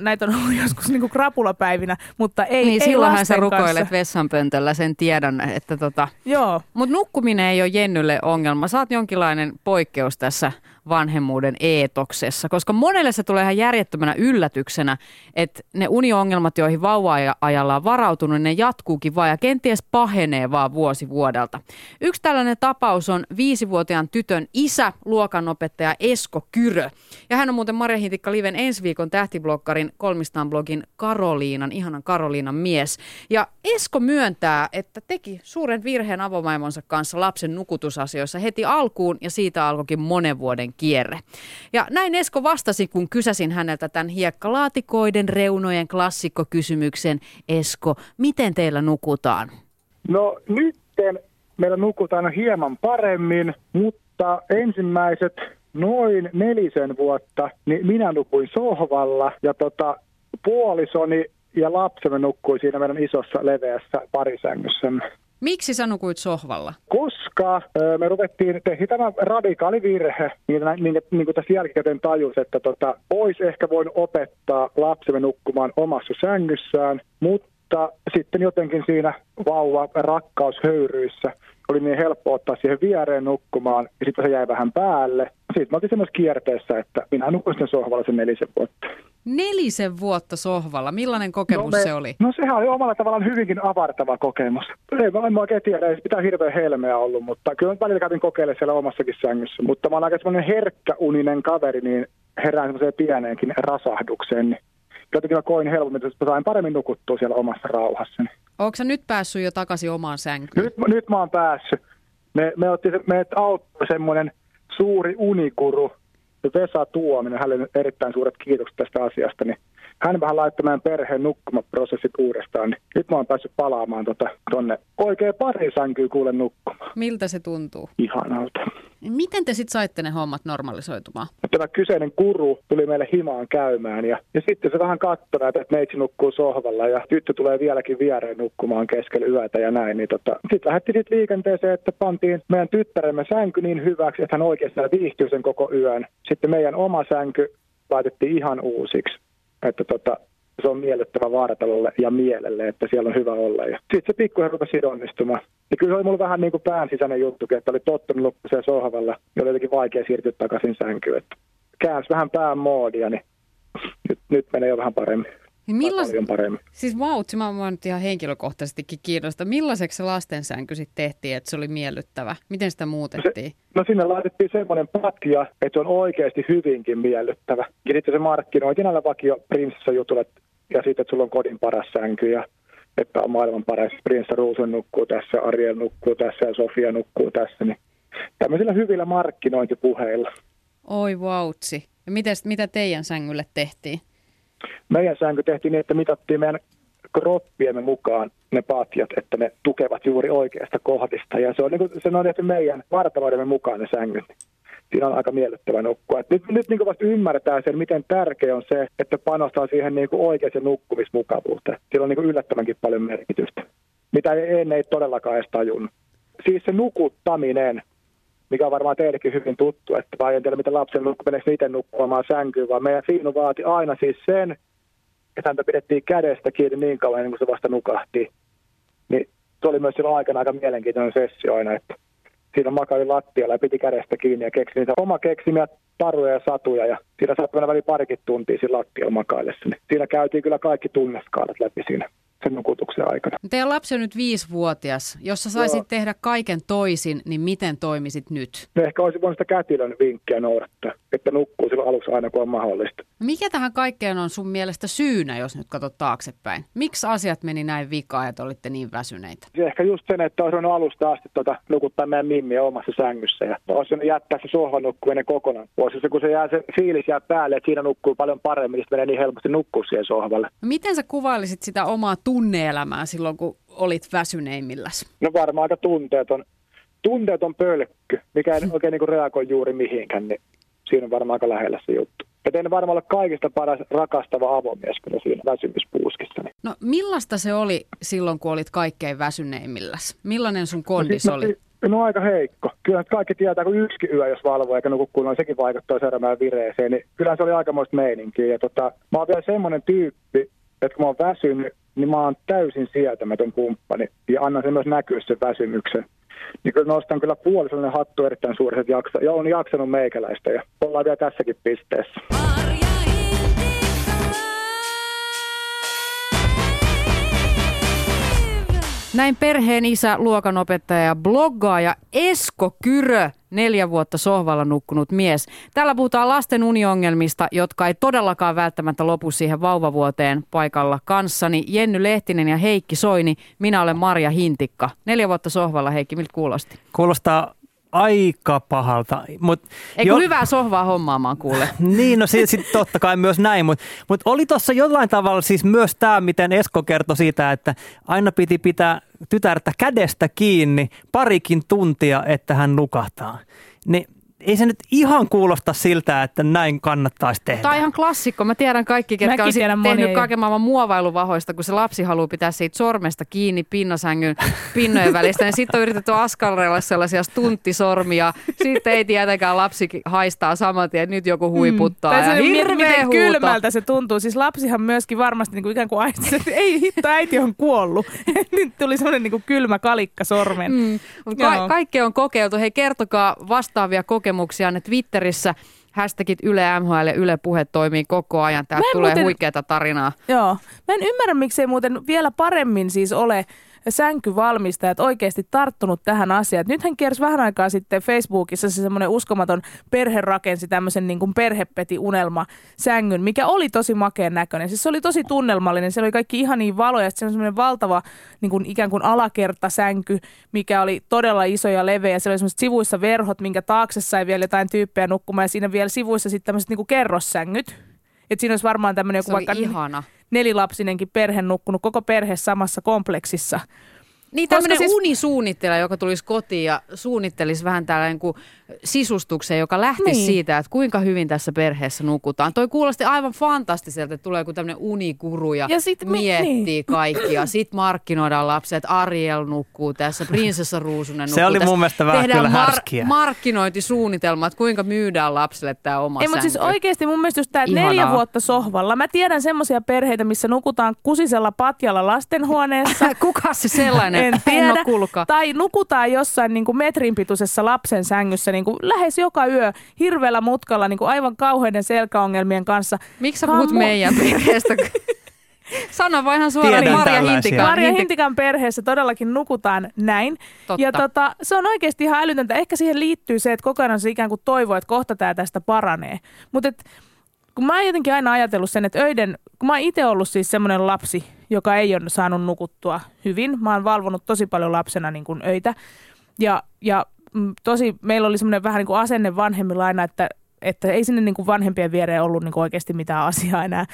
Näitä on ollut joskus niinku krapulapäivinä, mutta ei lasten kanssa. Niin silloinhan sä rukoilet vessanpöntöllä, sen tiedon, että tota. Joo. Mut nukkuminen ei ole Jennylle ongelma. Sä oot jonkinlainen poikkeus tässä vanhemmuuden eetoksessa, koska monelle se tulee ihan järjettömänä yllätyksenä, että ne uniongelmat, joihin vauva-ajalla on varautunut, ne jatkuukin vaan ja kenties pahenee vaan vuosi vuodelta. Yksi tällainen tapaus on 5-vuotiaan tytön isä, luokanopettaja Esko Kyrö. Ja hän on muuten Marja Hintikka Liven ensi viikon tähtibloggarin kolmistaan blogin Karoliinan, ihanan Karoliinan mies. Ja Esko myöntää, että teki suuren virheen avomaimonsa kanssa lapsen nukutusasioissa heti alkuun ja siitä alkoikin monen vuoden kierre. Ja näin Esko vastasi, kun kysäsin häneltä tämän hiekkalaatikoiden reunojen klassikkokysymyksen. Esko, miten teillä nukutaan? No nyt meillä nukutaan hieman paremmin, mutta ensimmäiset noin 4 vuotta niin minä nukuin sohvalla ja puolisoni ja lapsemme nukkui siinä meidän isossa leveässä parisängyssä. Miksi sä nukuit sohvalla? Koska me ruvettiin tehdä tämä radikaali virhe, niin kuin tässä jälkikäteen tajus, että olisi ehkä voinut opettaa lapsemme nukkumaan omassa sängyssään, mutta sitten jotenkin siinä vauva rakkaushöyryissä oli niin helppo ottaa siihen viereen nukkumaan, ja sitten se jäi vähän päälle. Sitten mä olin semmoisessa kierteessä, että minä nukuin sen sohvalla sen 4 vuotta. 4 vuotta sohvalla? Millainen kokemus se oli? No sehän oli omalla tavallaan hyvinkin avartava kokemus. En mä oikein tiedä, ei mitään hirveä helmeä ollut, mutta kyllä välillä kävin kokeilemaan siellä omassakin sängyssä. Mutta mä oon aika semmoinen herkkäuninen kaveri, niin herään semmoiseen pieneenkin rasahdukseen. Niin jotenkin mä koin helpommin, että sain paremmin nukuttua siellä omassa rauhassani. Ootko sä nyt päässyt jo takaisin omaan sänkyyn? Nyt mä oon päässyt. Meidät auttoi semmoinen suuri unikuru, Vesa Tuominen, hänelle erittäin suuret kiitokset tästä asiasta. Niin hän vähän laittoi meidän perheen nukkumaprosessit uudestaan. Niin nyt mä oon päässyt palaamaan tuonne oikein parisänkyyn kuule nukkumaan. Miltä se tuntuu? Ihanalta. Miten te sitten saitte ne hommat normalisoitumaan? Tämä kyseinen guru tuli meille himaan käymään ja sitten se vähän katsoi näitä, että meitsi nukkuu sohvalla ja tyttö tulee vieläkin viereen nukkumaan keskellä yötä ja näin. Niin sitten lähdettiin liikenteeseen, että pantiin meidän tyttäremme sänky niin hyväksi, että hän oikeastaan viihtyy sen koko yön. Sitten meidän oma sänky laitettiin ihan uusiksi, että se on miellyttävä vaaratalolle ja mielelle, että siellä on hyvä olla. Sitten se pikkuisen rupesi onnistumaan. Ja kyllä se oli mulla vähän niin kuin pään sisäinen juttukin, että oli tottunut lukkuseen sohvalla. Ja oli jotenkin vaikea siirtyä takaisin sänkyyn. Käänsi vähän pään moodia, niin nyt menee jo vähän paremmin. Paljon paremmin. Siis mä nyt ihan henkilökohtaisestikin kiinnosta. Millaiseksi se lastensänky sitten tehtiin, että se oli miellyttävä? Miten sitä muutettiin? No sinne laitettiin semmoinen patja, että se on oikeasti hyvinkin miellyttävä. Ja sitten se markkinoitiin näillä vakioprinsessajutulla. Ja sitten, että sulla on kodin paras sänky ja että on maailman paras. Prinsessa Ruusun nukkuu tässä, Ariel nukkuu tässä ja Sofia nukkuu tässä. Niin tämmöisillä hyvillä markkinointipuheilla. Oi vautsi. Ja mitä teidän sängylle tehtiin? Meidän sänky tehtiin niin, että mitattiin meidän kroppiemme mukaan ne patjat, että ne tukevat juuri oikeasta kohdista. Ja se on, niin kuin, se on tehty meidän vartaloidemme mukaan ne sängyt. Siinä on aika miellyttävä nukkua. Nyt niin vasta ymmärretään sen, miten tärkeä on se, että panostaa siihen niin oikeaan nukkumismukavuuteen. Sillä on niin yllättävänkin paljon merkitystä, mitä ei todellakaan edes tajunnut. Siis se nukuttaminen, mikä on varmaan teillekin hyvin tuttu, että vaan en tiedä, miten lapsen meneekö itse nukkumaan sänkyyn, vaan meidän Fiinu vaati aina siis sen, että häntä pidettiin kädestä kiinni niin kauan, niin kuin se vasta nukahti. Niin se oli myös silloin aikana aika mielenkiintoinen sessio aina, että siinä makailin lattialla ja piti kädestä kiinni ja keksi niitä oma keksimiä taruja ja satuja. Ja siinä saattoi mennä väliin parikin tuntia siinä lattialla makaillessa. Siinä käytiin kyllä kaikki tunneskaalat läpi siinä sen nukutuksen aikana. Teidän lapsi on nyt 5-vuotias. Jos sä saisit tehdä kaiken toisin, niin miten toimisit nyt? No ehkä olisi voinut sitä kätilön vinkkiä noudattaa, että nukkuu silloin alussa aina kun on mahdollista. Mikä tähän kaikkeen on sun mielestä syynä, jos nyt katsot taaksepäin? Miksi asiat meni näin vikaan, että olitte niin väsyneitä? Ehkä just sen, että olisi voinut alusta asti nukuttaa meidän mimmiä omassa sängyssä. Ja olisi voinut jättää se sohvan nukkuminen kokonaan. Olisi se, kun se, jää, se fiilis jää päälle, että siinä nukkuu paljon paremmin, niin menee niin helposti nukkuu siihen sohvalle. No miten sä kuvailisit sitä omaa tunne-elämää silloin, kun olit väsyneimmilläs? No varmaan aika tunteeton pölkky, mikä ei oikein niin kuin reagoi juuri mihinkään, niin siinä on varmaan aika lähellä se juttu. Et en varmaan ole kaikista paras rakastava avomies, kun on siinä väsymyspuuskissa. Niin. No millaista se oli silloin, kun olit kaikkein väsyneimmilläs? Millainen sun kondis oli? No aika heikko. Kyllähän kaikki tietää, kun yksikin yö, jos valvoo eikä nuku kunnolla, sekin vaikuttaa seuraavaan vireeseen, niin kyllähän se oli aikamoista meininkiä. Ja mä oon vielä semmoinen tyyppi, että kun mä oon väsynyt, niin mä oon täysin sietämätön kumppani ja annan sen myös näkyä sen väsymyksen. Niin kyllä nostan kyllä puolisollinen hattu erittäin suuresti, että on jaksanut meikäläistä ja ollaan vielä tässäkin pisteessä. Näin perheen isä, luokanopettaja ja bloggaaja Esko Kyrö, 4 vuotta sohvalla nukkunut mies. Täällä puhutaan lasten uniongelmista, jotka ei todellakaan välttämättä lopu siihen vauvavuoteen. Paikalla kanssani Jenny Lehtinen ja Heikki Soini. Minä olen Marja Hintikka. 4 vuotta sohvalla, Heikki, miltä kuulosti? Kuulostaa aika pahalta. Eikö hyvää sohvaa hommaamaan kuule? Niin, no sitten totta kai myös näin, mutta oli tuossa jollain tavalla siis myös tämä, miten Esko kertoi siitä, että aina piti pitää tytärtä kädestä kiinni parikin tuntia, että hän nukahtaa. Niin ei se nyt ihan kuulosta siltä, että näin kannattaisi tehdä. Tämä on ihan klassikko. Mä tiedän kaikki, ketkä on tehnyt kaiken maailman muovailuvahoista, kun se lapsi haluaa pitää siitä sormesta kiinni pinnasängyn pinnojen välistä. Ja sitten on yritetty askarrella sellaisia stunttisormia. Sitten ei tietenkään lapsi haistaa saman tien, nyt joku huiputtaa. Tai se on hirveän kylmältä se tuntuu. Siis lapsihan myöskin varmasti niin kuin ikään kuin aistii, että ei hitto, äiti on kuollut. Nyt tuli sellainen niin kuin kylmä kalikka sormen. Kaikki on kokeiltu. Hei, kertokaa vastaavia kokemuksia ne Twitterissä. Hashtagit Yle MHL ja Yle Puhe toimii koko ajan. Täältä tulee huikeata tarinaa. Joo. Mä en ymmärrä, miksei muuten vielä paremmin siis ole sänkyvalmistajat oikeasti tarttunut tähän asiaan. Nythän kiersi vähän aikaa sitten Facebookissa se semmoinen uskomaton perhe rakensi tämmöisen niin kuin perhepeti-unelmasängyn, mikä oli tosi makeen näköinen. Siis se oli tosi tunnelmallinen, siellä oli kaikki ihania valoja, sitten semmoinen valtava niin kuin ikään kuin alakertasänky, mikä oli todella iso ja leveä. Siellä oli semmoiset sivuissa verhot, minkä taakse sai vielä jotain tyyppejä nukkumaan ja siinä vielä sivuissa sitten tämmöiset niin kuin kerrossängyt. Että siinä olisi varmaan tämmöinen joku vaikka nelilapsinenkin perhe nukkunut, koko perhe samassa kompleksissa. Niin tämmöinen siis unisuunnittelija, joka tulisi kotiin ja suunnittelisi vähän tällainen kuin sisustuksen, joka lähtisi siitä, että kuinka hyvin tässä perheessä nukutaan. Toi kuulosti aivan fantastiselta, että tulee joku tämmöinen unikuru ja sit miettii kaikkia. Sitten markkinoidaan lapset, Ariel nukkuu tässä, Prinsessa Ruusunen nukkuu. Se oli mun mielestä vähän kyllä härskiä. Markkinointisuunnitelmat, kuinka myydään lapselle tämä oma sänky. Mutta siis oikeasti mun mielestä just tämä 4 vuotta sohvalla. Mä tiedän semmoisia perheitä, missä nukutaan kusisella patjalla lastenhuoneessa. Kuka se sellainen? En tiedä. Tai nukutaan jossain niin kuin metrin pituisessa lapsen sängyssä niin kuin lähes joka yö hirveällä mutkalla niin kuin aivan kauheiden selkäongelmien kanssa. Miksi sä puhut meidän perheestä? Sano vainhan suoraan. Tiedän Marja Hintikan. Marja Hintikan perheessä todellakin nukutaan näin. Totta. Ja se on oikeasti ihan älytöntä. Ehkä siihen liittyy se, että koko ajan se ikään kuin toivoo, että kohta tämä tästä paranee. Mutta kun mä oon jotenkin aina ajatellut sen, että kun mä oon itse ollut siis semmoinen lapsi, joka ei ole saanut nukuttua hyvin. Mä oon valvonut tosi paljon lapsena niin kuin öitä. Ja meillä oli semmoinen vähän niin kuin asenne vanhemmilla aina, että ei sinne niin kuin vanhempien viereen ollut niin kuin oikeasti mitään asiaa enää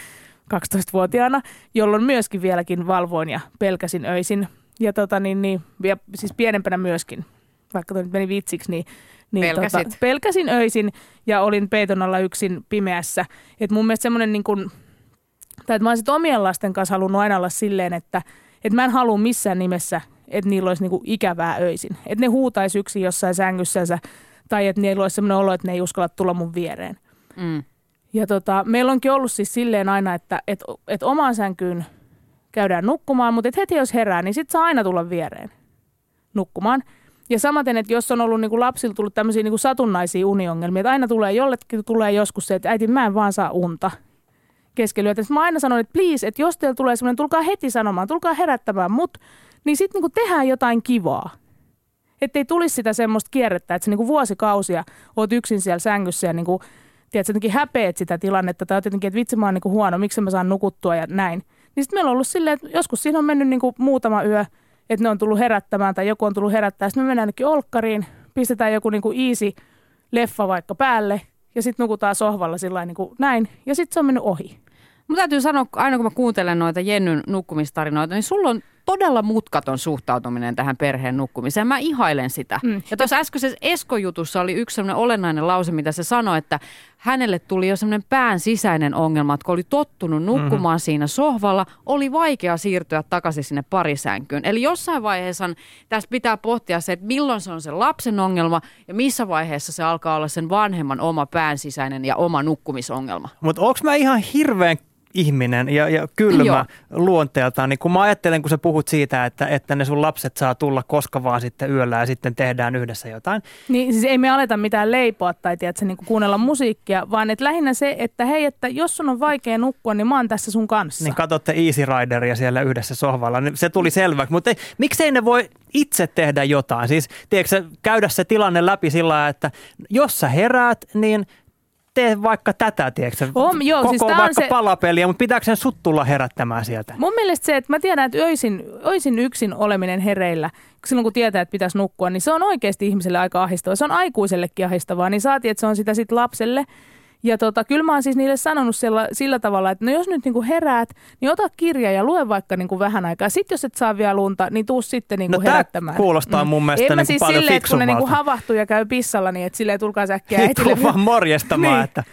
12-vuotiaana, jolloin myöskin vieläkin valvoin ja pelkäsin öisin. Ja siis pienempänä myöskin, vaikka toi nyt meni vitsiksi, niin pelkäsin öisin ja olin peiton alla yksin pimeässä. Et mun mielestä semmoinen niin kuin tai että mä oon sit omien lasten kanssa halunnut aina olla silleen, että mä en halua missään nimessä, että niillä olisi niinku ikävää öisin. Että ne huutaisi yksin jossain sängyssänsä tai että niillä olisi sellainen olo, että ne ei uskalla tulla mun viereen. Mm. Ja meillä onkin ollut siis silleen aina, että omaan sänkyyn käydään nukkumaan, mutta heti jos herää, niin sit saa aina tulla viereen nukkumaan. Ja samaten, että jos on ollut niinku lapsilla tullut tämmöisiä niinku satunnaisia uniongelmia, että aina tulee jollekin tulee joskus se, että äiti mä en vaan saa unta. Keskelyötä. Mä aina sanon, että please, että jos teillä tulee semmoinen, tulkaa heti sanomaan, tulkaa herättämään mut, niin sitten niinku tehdään jotain kivaa. Että ei tulisi sitä semmoista kierrettä, että sä niinku vuosikausia oot yksin siellä sängyssä ja niinku, tiedät, sä jotenkin häpeät sitä tilannetta tai oot jotenkin, että vitsi mä oon niinku huono, miksi mä saan nukuttua ja näin. Niin sitten meillä on ollut silleen, että joskus siinä on mennyt niinku muutama yö, että ne on tullut herättämään tai joku on tullut herättämään. Sitten me mennään nytkin olkkariin, pistetään joku niinku easy leffa vaikka päälle. Ja sitten nukutaan sohvalla sillain niin kuin näin. Ja sitten se on mennyt ohi. Mun täytyy sanoa, aina kun mä kuuntelen noita Jennyn nukkumistarinoita, niin sulla on todella mutkaton suhtautuminen tähän perheen nukkumiseen. Mä ihailen sitä. Mm. Ja tuossa äskeisessä Esko-jutussa oli yksi sellainen olennainen lause, mitä se sanoi, että hänelle tuli jo sellainen pään sisäinen ongelma, että kun oli tottunut nukkumaan siinä sohvalla, oli vaikea siirtyä takaisin sinne parisänkyyn. Eli jossain vaiheessa tästä pitää pohtia se, että milloin se on se lapsen ongelma ja missä vaiheessa se alkaa olla sen vanhemman oma pään sisäinen ja oma nukkumisongelma. Mutta onko mä ihan hirveän ihminen ja kylmä luonteeltaan, niin kun mä ajattelen, kun sä puhut siitä, että ne sun lapset saa tulla koska vaan sitten yöllä ja sitten tehdään yhdessä jotain. Niin siis ei me aleta mitään leipoa tai tiedätkö, niin kuunnella musiikkia, vaan että lähinnä se, että hei, että jos sun on vaikea nukkua, niin mä oon tässä sun kanssa. Niin katsotte Easy Rideria siellä yhdessä sohvalla, niin se tuli selväksi, mutta miksei ne voi itse tehdä jotain? Siis tiedätkö, käydä se tilanne läpi sillä lailla, että jos sä heräät, niin tee vaikka tätä, tiedätkö? Joo, koko siis vaikka se palapeliä, mutta pitääkö sen sut tulla herättämään sieltä? Mun mielestä se, että mä tiedän, että öisin yksin oleminen hereillä, silloin kun tietää, että pitäisi nukkua, niin se on oikeasti ihmiselle aika ahdistavaa. Se on aikuisellekin ahdistavaa, niin saatiin, että se on sitä sitten lapselle. Ja kyllä mä oon siis niille sanonut sillä tavalla, että no jos nyt niinku heräät, niin ota kirja ja lue vaikka niinku vähän aikaa. Sitten jos et saa vielä lunta, niin tuu sitten niinku herättämään. No kuulostaa mun mielestä en mä siis paljon silleen, kun ne niinku havahtuu ja käy pissalla, niin että silleen tulkaa säkkiä äitille. Tuu vaan morjestamaan, niin, että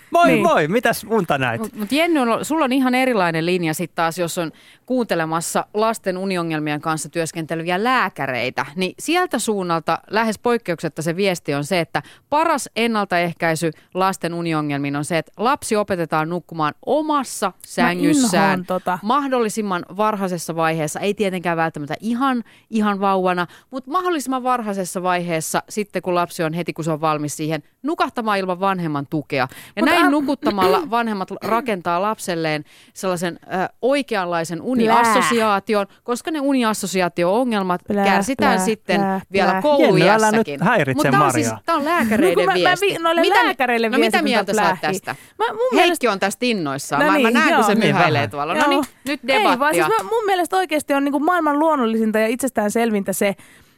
moi, mitäs unta näit? Mutta Jenny, sulla on ihan erilainen linja sitten taas, jos on kuuntelemassa lasten uniongelmien kanssa työskentelyjä lääkäreitä. Niin sieltä suunnalta lähes poikkeuksetta se viesti on se, että paras ennaltaehkäisy lasten uniongelmiin on se, että lapsi opetetaan nukkumaan omassa sängyssään mahdollisimman varhaisessa vaiheessa. Ei tietenkään välttämättä ihan vauvana, mutta mahdollisimman varhaisessa vaiheessa sitten, kun lapsi on heti, kun se on valmis siihen, nukahtamaan ilman vanhemman tukea. Ja mutta näin nukuttamalla vanhemmat rakentaa lapselleen sellaisen oikeanlaisen uniassosiaation, koska ne uniassosiaatio-ongelmat kärsitään sitten vielä kouluiässäkin. Mutta tämä on siis lääkäreiden viesti. Lääkäreille viesti, mitä mieltä sä oot tästä? Heikki on tästä innoissaan. Mä näen, kun se myhäilee tuolla. No niin, nyt debattia. Ei, vaan siis mun mielestä oikeasti on niinku maailman luonnollisinta ja itsestäänselvintä se,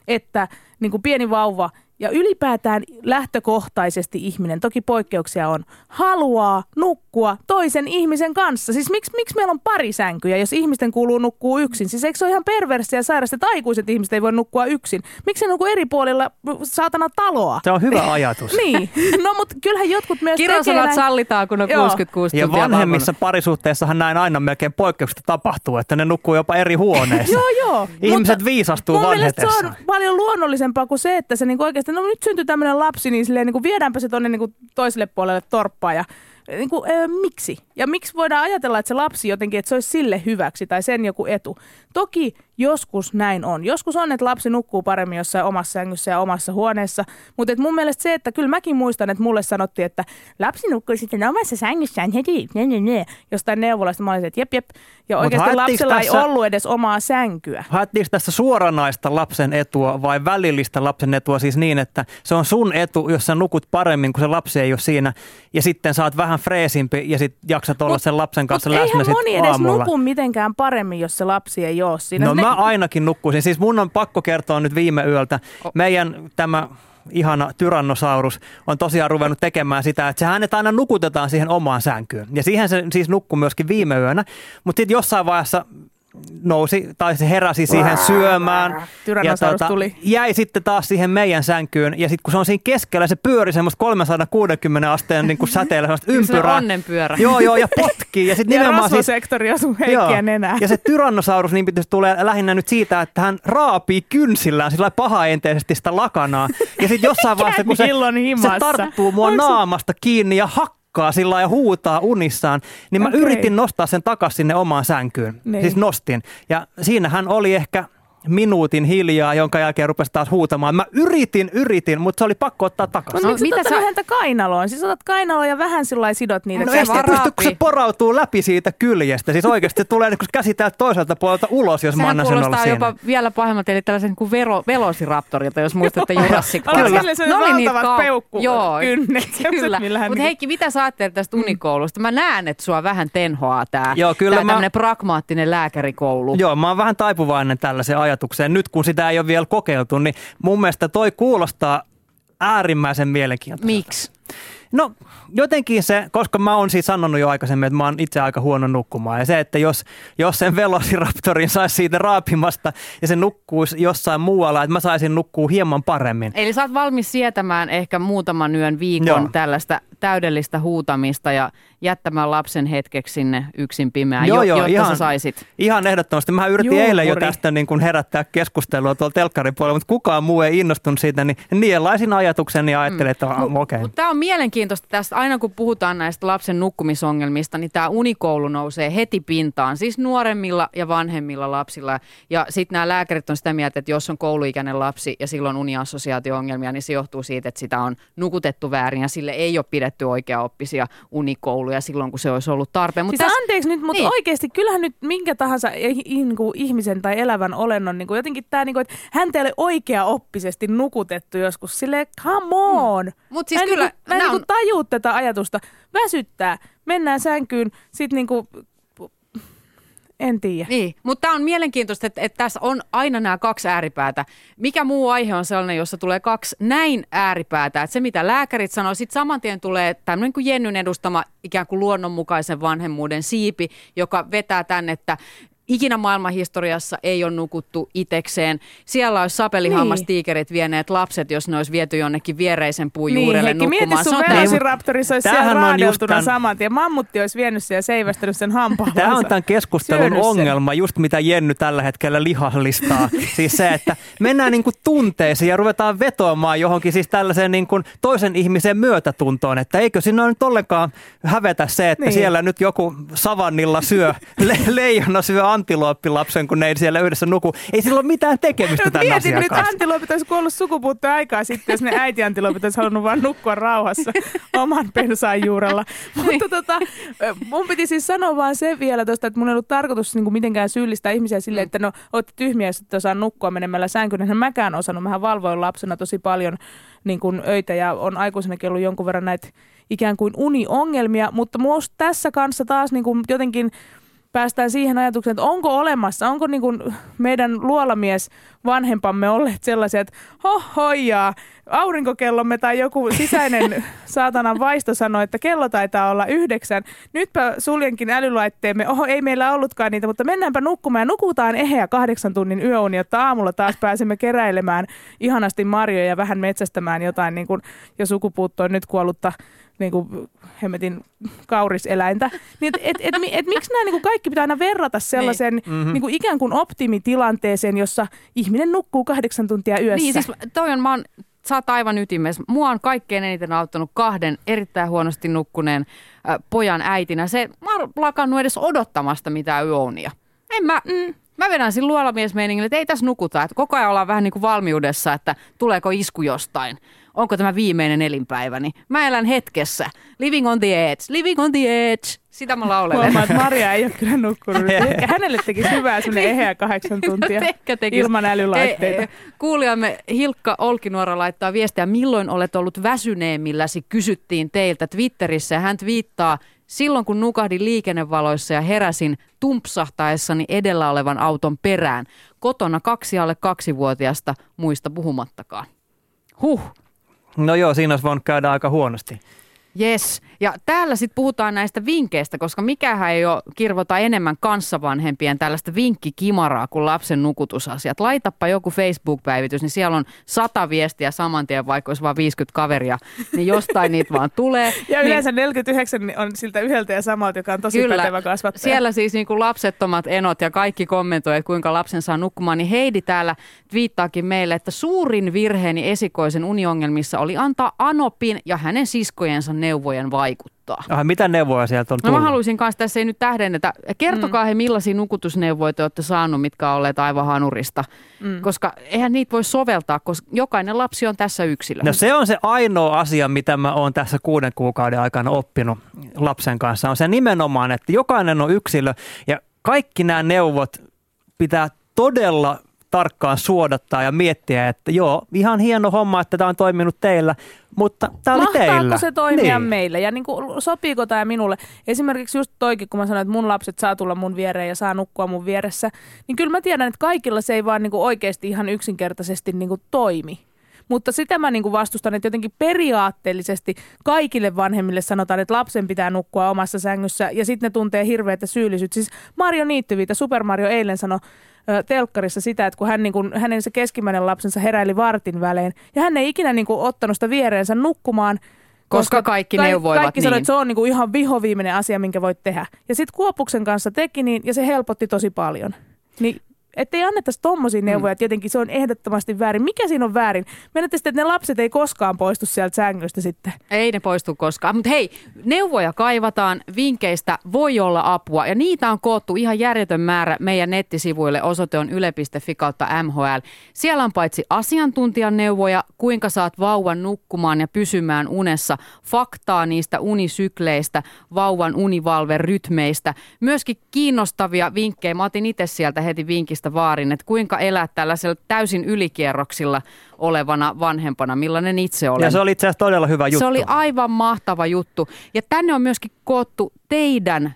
että niinku pieni vauva ja ylipäätään lähtökohtaisesti ihminen, toki poikkeuksia on, haluaa nukkua toisen ihmisen kanssa. Siis miksi meillä on pari sänkyjä, jos ihmisten kuuluu nukkua yksin? Siis eikö se ole ihan perverssiä ja sairasta, että aikuiset ihmiset ei voi nukkua yksin? Miksi ne nukkuu eri puolilla saatana taloa? Se on hyvä ajatus. Niin. No mutta kyllähän jotkut myös tekee. Kirosanat sallitaan, kun on 66 tuntia. Ja vanhemmissa parisuhteissahan näin aina melkein poikkeuksista tapahtuu, että ne nukkuu jopa eri huoneissa. Joo. Ihmiset mutta viisastuu vanhetessaan. Se on paljon luonnollisempaa kuin se, että se niinku oikeasti no nyt syntyy tämmöinen lapsi, niin silleen, viedäänpä se tuonne toiselle puolelle torppaa ja miksi? Ja miksi voidaan ajatella, että se lapsi jotenkin, että se olisi sille hyväksi tai sen joku etu? Toki joskus näin on. Joskus on, että lapsi nukkuu paremmin jossain omassa sängyssä ja omassa huoneessa, mutta mun mielestä se, että kyllä mäkin muistan, että mulle sanottiin, että lapsi nukkuu sitten omassa sängyssään heti, jostain neuvolasta mä olisin, että jep. Ja oikeasti lapsella ei ollut edes omaa sänkyä. Haettiinko tässä suoranaista lapsen etua vai välillistä lapsen etua siis niin, että se on sun etu, jos sä nukut paremmin, kun se lapsi ei ole siinä ja sitten saat vähän freesimpi ja sit jaksat olla sen lapsen kanssa läsnä sitten aamulla. Mutta eihän moni edes nuku mitenkään paremmin, jos se lapsi ei ole siinä. No mä ainakin nukkuisin. Siis mun on pakko kertoa nyt viime yöltä. Meidän tämä ihana tyrannosaurus on tosiaan ruvennut tekemään sitä, että se hänet aina nukutetaan siihen omaan sänkyyn. Ja siihen se siis nukkui myöskin viime yönä. Mutta sitten jossain vaiheessa nousi tai se heräsi siihen syömään ja jäi sitten taas siihen meidän sänkyyn ja sitten kun se on siinä keskellä se pyöri semmoista 360 asteen niin kuin säteellä semmoista ympyrää. Se onnenpyörä. Joo ja potkii ja sitten nimenomaan rasvasektori osuu Heikkiä nenään. Ja se tyrannosaurus niin pitäisi tulee lähinnä nyt siitä, että hän raapii kynsillään sillä pahaenteisesti sitä lakanaa ja sitten jossain vaiheessa kun se tarttuu mua naamasta kiinni ja sillä ja huutaa unissaan, niin mä yritin nostaa sen takaisin sinne omaan sänkyyn. Nein. Siis nostin. Ja siinähän oli ehkä minuutin hiljaa, jonka jälkeen rupesi taas huutamaan. Mä yritin, mutta se oli pakko ottaa takaisin. No, miksi sä häntä kainaloon? Siis otat kainaloon ja vähän sillä sidot niitä. No ei pysty, kun se porautuu läpi siitä kyljestä. Siis oikeasti se tulee käsitellä toiselta puolelta ulos, jos sehän mä annan sen olla siinä. Sehän kuulostaa jopa vielä pahemmat, eli tällaisen kuin velociraptorilta, jos muistatte Jurassic Park. Ne oli niitä peukku-kynnet. Kyllä. Mutta Heikki, mitä sä ajattelet tästä unikoulusta? Mä näen, että sua vähän tenhoaa tää. Joo, kyllä. Tää tämmönen pragmaattinen lääkärikoulu. Joo, mä oon vähän taipuvainen tällaiseen ajatukseen. Nyt kun sitä ei ole vielä kokeiltu, niin mun mielestä toi kuulostaa äärimmäisen mielenkiintoiselta. Miksi? No jotenkin se, koska mä oon siis sanonut jo aikaisemmin, että mä oon itse aika huono nukkumaan. Ja se, että jos sen velociraptorin saisi siitä raapimasta ja se nukkuisi jossain muualla, että mä saisin nukkua hieman paremmin. Eli sä oot valmis sietämään ehkä muutaman yön viikon tällaista täydellistä huutamista ja jättämään lapsen hetkeksi sinne yksin pimeään, jotta ihan, sä saisit. Ihan ehdottomasti. Mä yritin eilen jo tästä niin kun herättää keskustelua tuolla telkkarin puolella, mutta kukaan muu ei innostunut siitä, niin nielaisin ajatuksen ja ajattelin, että okei. Tämä on mielenkiintoista tästä, aina kun puhutaan näistä lapsen nukkumisongelmista, niin tämä unikoulu nousee heti pintaan, siis nuoremmilla ja vanhemmilla lapsilla. Ja sitten nämä lääkärit on sitä mieltä, että jos on kouluikäinen lapsi ja silloin uniassosiaatio-ongelmia, niin se johtuu siitä, että sitä on nukutettu väärin ja sille ei ole pidetty oikeaoppisia unikouluja silloin, kun se olisi ollut tarpeen. Siis anteeksi nyt, mutta niin. Oikeasti kyllähän nyt minkä tahansa ihmisen tai elävän olennon, niin jotenkin tämä, niin että häntä ei ole oikeaoppisesti nukutettu joskus, silleen come on! Mutta siis kyllä, mä en niinku tajuu tätä ajatusta. Väsyttää. Mennään sänkyyn, sit niinku En tiedä. Niin, mutta tämä on mielenkiintoista, että tässä on aina nämä kaksi ääripäätä. Mikä muu aihe on sellainen, jossa tulee kaksi näin ääripäätä, että se mitä lääkärit sanoo, sitten saman tien tulee tämmöinen kuin Jennyn edustama ikään kuin luonnonmukaisen vanhemmuuden siipi, joka vetää tämän, että ikinä maailmanhistoriassa ei ole nukuttu itekseen. Siellä olisi sapelihammastiikerit niin vieneet lapset, jos ne olisi viety jonnekin viereisen puun juurelle niin, nukkumaan. Mieti, sun velociraptorissa olisi siellä raadeltuna saman tien. Mammutti olisi vienyt siellä ja seivästänyt sen hampaan. Tämä on tämän keskustelun ongelma, just mitä Jenny tällä hetkellä lihallistaa. Siis se, että mennään niin kuin tunteisiin ja ruvetaan vetoamaan johonkin siis tällaiseen niin kuin toisen ihmisen myötätuntoon. Että eikö siinä nyt ollenkaan hävetä se, että niin siellä nyt joku savannilla syö, leijona syö antilooppilapsen, kun ne ei siellä yhdessä nuku. Ei sillä ole mitään tekemistä tämän asian kanssa. Mietin nyt, antiloopit olisi kuollut sukupuuttoa aikaa sitten, jos ne äitiantiloopit olisi halunnut vaan nukkua rauhassa oman pensaan juurella. Mutta mun piti siis sanoa vaan se vielä tuosta, että mun ei ollut tarkoitus niin kuin mitenkään syyllistää ihmisiä silleen, että no ootte tyhmiä, jos ette osaa nukkua menemällä sänkyyn. Enhän mäkään osannut. Mähän valvoin lapsena tosi paljon niin kuin öitä ja on aikuisenakin ollut jonkun verran näitä ikään kuin uniongelmia, mutta myös tässä kanssa taas niin kuin jotenkin päästään siihen ajatukseen, että onko olemassa, onko niin kuin meidän luolamies vanhempamme olleet sellaisia, että hohojaa, aurinkokellomme tai joku sisäinen saatanan vaisto sanoi, että kello taitaa olla 9. Nytpä suljenkin älylaitteemme, oho ei meillä ollutkaan niitä, mutta mennäänpä nukkumaan ja nukutaan eheä 8 tunnin yöuni, jotta aamulla taas pääsemme keräilemään ihanasti marjoja ja vähän metsästämään jotain niin kuin jo sukupuuttoon nyt kuollutta niin kuin hemmetin kauriseläintä. Niin et miksi nämä niin kuin kaikki pitää aina verrata sellaisen niin kuin ikään kuin optimitilanteeseen, jossa ihminen nukkuu 8 tuntia yössä. Niin siis toi on, sä oot aivan ytimessä. Mua on kaikkein eniten auttanut 2 erittäin huonosti nukkuneen pojan äitinä. Mä oon lakannut edes odottamasta mitään yöunia. Mä vedän siinä luolamiesmeiningillä, että ei tässä nukuta. Että koko ajan ollaan vähän niin kuin valmiudessa, että tuleeko isku jostain. Onko tämä viimeinen elinpäiväni? Mä elän hetkessä. Living on the edge, living on the edge. Sitä mä laulen. Huomaa, että Marja ei ole kyllä nukkunut. Hänelle tekisi hyvää sinne eheä 8 tuntia ilman älylaitteita. Kuulijamme Hilkka Olkinuora laittaa viestiä. Milloin olet ollut väsyneemmilläsi? Kysyttiin teiltä Twitterissä. Hän twiittaa: silloin kun nukahdin liikennevaloissa ja heräsin tumpsahtaessani edellä olevan auton perään. Kotona 2 alle 2-vuotiaasta, muista puhumattakaan. Huh. No joo, siinä olisi voinut käydä aika huonosti. Jes, ja täällä sitten puhutaan näistä vinkkeistä, koska mikähän ei ole kirvota enemmän kanssavanhempien tällaista vinkkikimaraa kuin lapsen nukutusasiat. Laitappa joku Facebook-päivitys, niin siellä on 100 viestiä saman tien, vaikka olisi vain 50 kaveria, niin jostain niitä vaan tulee. Ja yleensä 49 on siltä yhdeltä ja samalta, joka on tosi pätevä kasvattaja. Siellä siis niin kuin lapsettomat enot ja kaikki kommentoivat, kuinka lapsen saa nukkumaan, niin Heidi täällä twiittaakin meille, että suurin virheeni esikoisen uniongelmissa oli antaa anopin ja hänen siskojensa neuvojen vaikuttaa. Mitä neuvoja sieltä on tullut? No mä haluaisin kanssa, tässä ei nyt tähdennetä. Kertokaa he, millaisia nukutusneuvoja olette saanut, mitkä on olleet aivan hanurista. Koska eihän niitä voi soveltaa, koska jokainen lapsi on tässä yksilö. No se on se ainoa asia, mitä mä oon tässä 6 kuukauden aikana oppinut lapsen kanssa. On se nimenomaan, että jokainen on yksilö ja kaikki nämä neuvot pitää todella tarkkaan suodattaa ja miettiä, että joo, ihan hieno homma, että tämä on toiminut teillä, mutta tämä oli teillä. Mahtaako se toimia meille ja niin kuin, sopiiko tämä minulle? Esimerkiksi just toikin, kun mä sanoin, että mun lapset saa tulla mun viereen ja saa nukkua mun vieressä, niin kyllä mä tiedän, että kaikilla se ei vaan niin kuin oikeasti ihan yksinkertaisesti niin kuin toimi. Mutta sitä mä niin kuin vastustan, että jotenkin periaatteellisesti kaikille vanhemmille sanotaan, että lapsen pitää nukkua omassa sängyssä ja sitten ne tuntee hirveätä syyllisyyttä. Siis Marjo Niittyviitä, Super Marjo eilen sanoi telkkarissa sitä, että kun hän, niin kuin, hänen se keskimmäinen lapsensa heräili vartin välein ja hän ei ikinä niin kuin ottanut sitä viereensä nukkumaan, koska kaikki neuvoivat kaikki sanoi, niin että se on niin kuin ihan vihoviimeinen asia, minkä voit tehdä. Ja sitten Kuopuksen kanssa teki niin ja se helpotti tosi paljon. Niin, että ei annettaisi tommosia neuvoja, tietenkin se on ehdottomasti väärin. Mikä siinä on väärin? Mennätte sitten, että ne lapset ei koskaan poistu sieltä sängystä sitten. Ei ne poistu koskaan, mutta hei, neuvoja kaivataan, vinkkeistä voi olla apua ja niitä on koottu ihan järjetön määrä meidän nettisivuille. Osoite on yle.fi/MHL. Siellä on paitsi asiantuntijan neuvoja, kuinka saat vauvan nukkumaan ja pysymään unessa, faktaa niistä unisykleistä, vauvan univalverytmeistä, myöskin kiinnostavia vinkkejä. Mä otin itse sieltä heti vinkistä vaarin, että kuinka elää tällaisella täysin ylikierroksilla olevana vanhempana, millainen itse olen. Ja se oli itse asiassa todella hyvä juttu. Se oli aivan mahtava juttu. Ja tänne on myöskin koottu teidän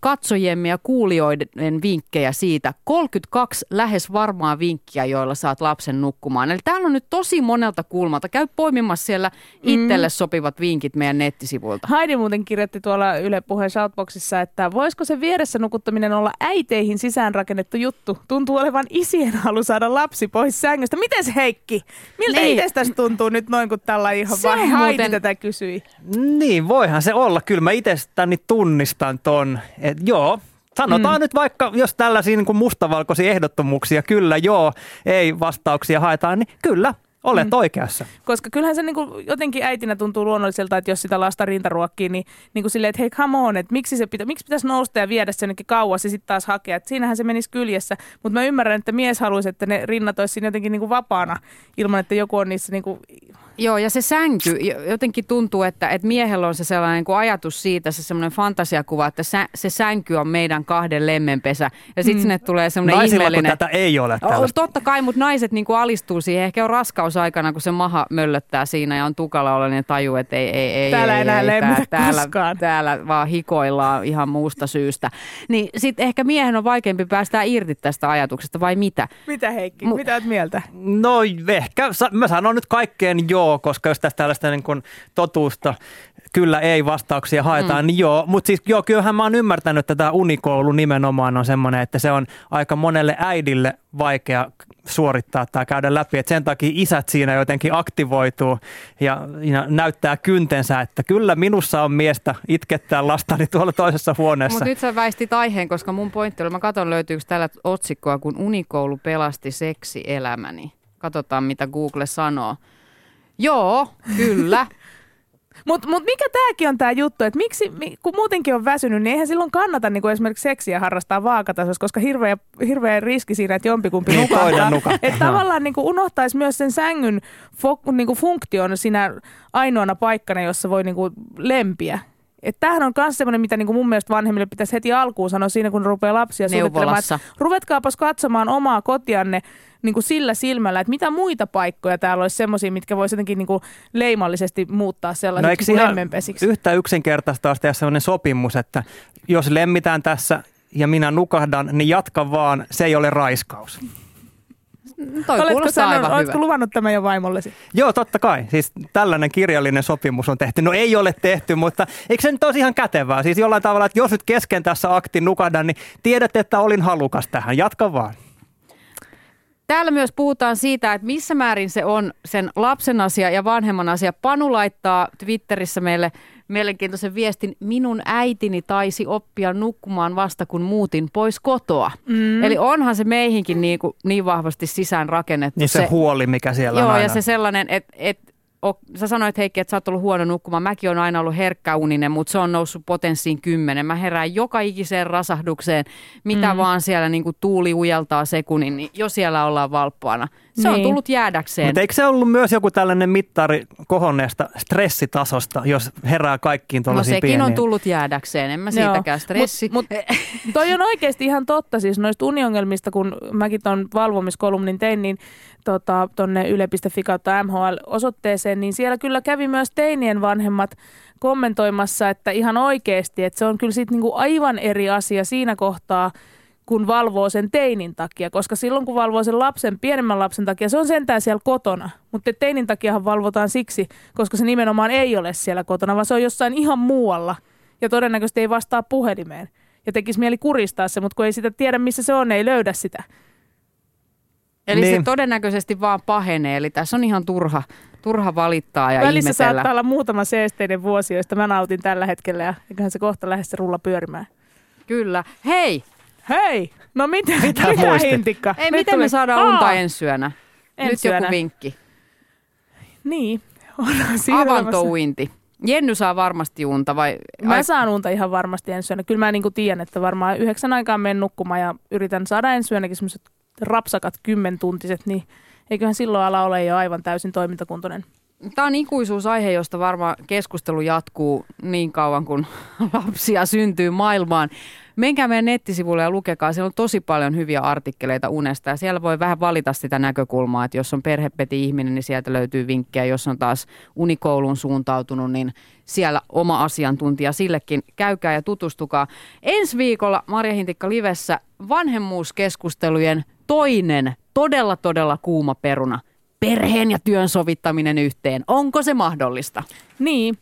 katsojiemme ja kuulijoiden vinkkejä siitä. 32 lähes varmaa vinkkiä, joilla saat lapsen nukkumaan. Eli täällä on nyt tosi monelta kulmalta. Käy poimimassa siellä itselle sopivat vinkit meidän nettisivuilta. Heidi muuten kirjoitti tuolla Yle Puheen Shoutboxissa, että voisiko se vieressä nukuttaminen olla äiteihin sisäänrakennettu juttu? Tuntuu olevan isien halu saada lapsi pois sängystä. Mites Heikki? Miltä itsestäsi tuntuu nyt noin, kun tällä ihan vain Heidi tätä kysyi? Niin, voihan se olla. Kyllä mä itsestäni tunnistan ton. Et joo, sanotaan nyt vaikka, jos tällaisia niin kuin mustavalkoisia ehdottomuuksia, kyllä joo, ei vastauksia haetaan, niin kyllä, olet oikeassa. Koska kyllähän se niin kuin jotenkin äitinä tuntuu luonnolliselta, että jos sitä lasta rintaruokkii, niin kuin silleen, että hei come on, että miksi pitäisi nousta ja viedä se jonnekin kauas ja sitten taas hakea. Et siinähän se menisi kyljessä, mutta mä ymmärrän, että mies haluaisi, että ne rinnat olisi siinä jotenkin niin kuin vapaana ilman, että joku on niissä... Niin kuin joo, ja se sänky, jotenkin tuntuu, että miehellä on se sellainen kuin ajatus siitä, se sellainen fantasiakuva, että se sänky on meidän kahden lemmenpesä. Ja sitten sinne tulee sellainen naisilla, ihmeellinen... Naisilla, tätä ei ole tällaista. Totta kai, mutta naiset niin kuin alistuu siihen. Ehkä on raskausaikana, kun se maha möllöttää siinä ja on tukala olla, niin tajuu, että ei. Täällä enää lemmitä koskaan. Täällä vaan hikoillaan ihan muusta syystä. Niin sitten ehkä miehen on vaikeampi päästää irti tästä ajatuksesta, vai mitä? Mitä Heikki? Mitä olet mieltä? No ehkä, mä sanon nyt kaikkeen joo. Koska jos tästä tällaista niin kuin totuusta kyllä ei vastauksia haetaan, niin joo. Mutta siis joo, kyllähän mä oon ymmärtänyt, että tämä unikoulu nimenomaan on semmoinen, että se on aika monelle äidille vaikea suorittaa tai käydä läpi. Et sen takia isät siinä jotenkin aktivoituu ja näyttää kyntensä, että kyllä minussa on miestä itkettää lastani tuolla toisessa huoneessa. Mutta nyt sä väistit aiheen, koska mun pointti oli, mä katson löytyykö tällä otsikkoa, kun unikoulu pelasti seksielämäni. Katsotaan, mitä Google sanoo. Joo, kyllä. Mut mikä tämäkin on tämä juttu, että miksi, kun muutenkin on väsynyt, niin eihän silloin kannata niin kuin esimerkiksi seksiä harrastaa vaakatasossa, koska hirveä riski siinä, että jompikumpi nukahtaa. Että tavallaan niin kuin unohtaisi myös sen sängyn funktion siinä ainoana paikkana, jossa voi niin kuin lempiä. Että tämähän on myös semmoinen, mitä niinku mun mielestä vanhemmille pitäisi heti alkuun sanoa siinä, kun rupeaa lapsia suunnittelemaan. Ruvetkaapas katsomaan omaa kotianne niinku sillä silmällä, että mitä muita paikkoja täällä olisi semmoisia, mitkä voisi jotenkin niinku leimallisesti muuttaa sellaisiksi no, lemmenpesiksi. Yhtä yksinkertaista olisi tehdä semmoinen sopimus, että jos lemmitään tässä ja minä nukahdan, niin jatka vaan, se ei ole raiskaus. Oletko luvannut tämän jo vaimollesi? Joo, totta kai. Siis tällainen kirjallinen sopimus on tehty. No ei ole tehty, mutta eikö se nyt olisi ihan kätevää? Siis jollain tavalla, että jos nyt kesken tässä aktin nukahdan, niin tiedät, että olin halukas tähän. Jatka vaan. Täällä myös puhutaan siitä, että missä määrin se on sen lapsen asia ja vanhemman asia. Panu laittaa Twitterissä meille mielenkiintoisen viestin, minun äitini taisi oppia nukkumaan vasta kun muutin pois kotoa. Eli onhan se meihinkin niin vahvasti sisään rakennettu. Niin se huoli, mikä siellä on aina. Ja se sellainen, että... Sä sanoit Heikki, että sä oot ollut huono nukkumaan. Mäkin on aina ollut herkkäuninen, mutta se on noussut potenssiin 10. Mä herään joka ikiseen rasahdukseen, mitä vaan siellä niin kuin tuuli ujeltaa sekunnin, niin jo siellä ollaan valppaana. Se on tullut jäädäkseen. Mutta eikö se ollut myös joku tällainen mittari kohonneesta stressitasosta, jos herää kaikkiin tuollaisiin pieniin? No sekin pieniin. On tullut jäädäkseen, en mä siitäkään stressi. Mut toi on oikeasti ihan totta, siis noista uniongelmista, kun mäkin ton valvomiskolumnin tein, niin tonne yle.fi/MHL-osoitteeseen, niin siellä kyllä kävi myös teinien vanhemmat kommentoimassa, että ihan oikeasti, että se on kyllä sit niinku aivan eri asia siinä kohtaa, kun valvoo sen teinin takia, koska silloin kun valvoo sen lapsen, pienemmän lapsen takia, se on sentään siellä kotona. Mutta teinin takiahan valvotaan siksi, koska se nimenomaan ei ole siellä kotona, vaan se on jossain ihan muualla ja todennäköisesti ei vastaa puhelimeen. Ja tekisi mieli kuristaa se, mutta kun ei sitä tiedä, missä se on, ei löydä sitä. Eli niin. Se todennäköisesti vaan pahenee, eli tässä on ihan turha valittaa ja ihmetellä. Välissä saattaa olla muutama seesteinen vuosi, joista mä nautin tällä hetkellä ja eiköhän se kohta lähde se rulla pyörimään. Kyllä. Hei! No mitä Hintikka? Ei, miten me saadaan unta ensi yönä? Nyt joku vinkki. Niin. Avantouinti. Jenny saa varmasti unta vai? Mä saan unta ihan varmasti ensi yönä. Kyllä mä niin kuin tiedän, että varmaan 9 aikaan menen nukkumaan ja yritän saada ensi yönäkin sellaiset rapsakat 10-tuntiset, niin eiköhän silloin ala ole jo aivan täysin toimintakuntoinen. Tämä on ikuisuusaihe, josta varmaan keskustelu jatkuu niin kauan, kun lapsia syntyy maailmaan. Menkää meidän nettisivulle ja lukekaa. Siellä on tosi paljon hyviä artikkeleita unesta ja siellä voi vähän valita sitä näkökulmaa, että jos on perhepeti-ihminen, niin sieltä löytyy vinkkejä. Jos on taas unikouluun suuntautunut, niin siellä oma asiantuntija sillekin. Käykää ja tutustukaa. Ensi viikolla Marja Hintikka Livessä vanhemmuuskeskustelujen toinen todella kuuma peruna. Perheen ja työn sovittaminen yhteen. Onko se mahdollista? Niin.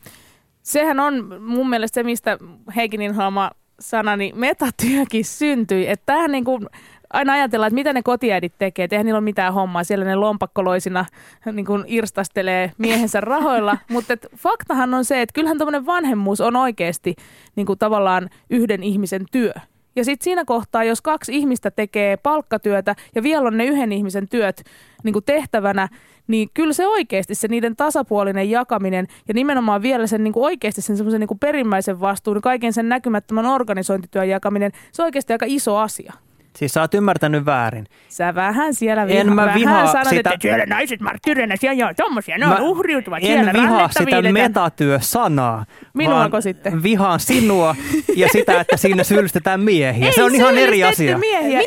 Sehän on mun mielestä se, mistä Heikin inhoama sanani metatyökin syntyi. Että tämähän niin kuin aina ajatellaan, että mitä ne kotiäidit tekee. Et eihän niillä ole mitään hommaa. Siellä ne lompakkoloisina niin kuin irstastelee miehensä rahoilla. Mutta faktahan on se, että kyllähän tämmöinen vanhemmuus on oikeasti niin kuin tavallaan yhden ihmisen työ. Ja sitten siinä kohtaa, jos kaksi ihmistä tekee palkkatyötä ja vielä on ne yhden ihmisen työt niin kuin tehtävänä, niin kyllä se oikeasti se niiden tasapuolinen jakaminen ja nimenomaan vielä sen niin kuin oikeasti sen semmoisen niin kuin perimmäisen vastuun, kaiken sen näkymättömän organisointityön jakaminen, se on oikeasti aika iso asia. Siis sä oot ymmärtänyt väärin. Sä vähän siellä vihaa. En mä vihaa sanat, sitä. Että siellä naiset marttyydenä siellä on tommosia, ne on uhriutuvat siellä. En vihaa sitä metatyö-sanaa. Minuako sitten? Vihaan sinua ja sitä, että siinä syyllistetään miehiä. Ei, se on ihan eri asia. Miehiä.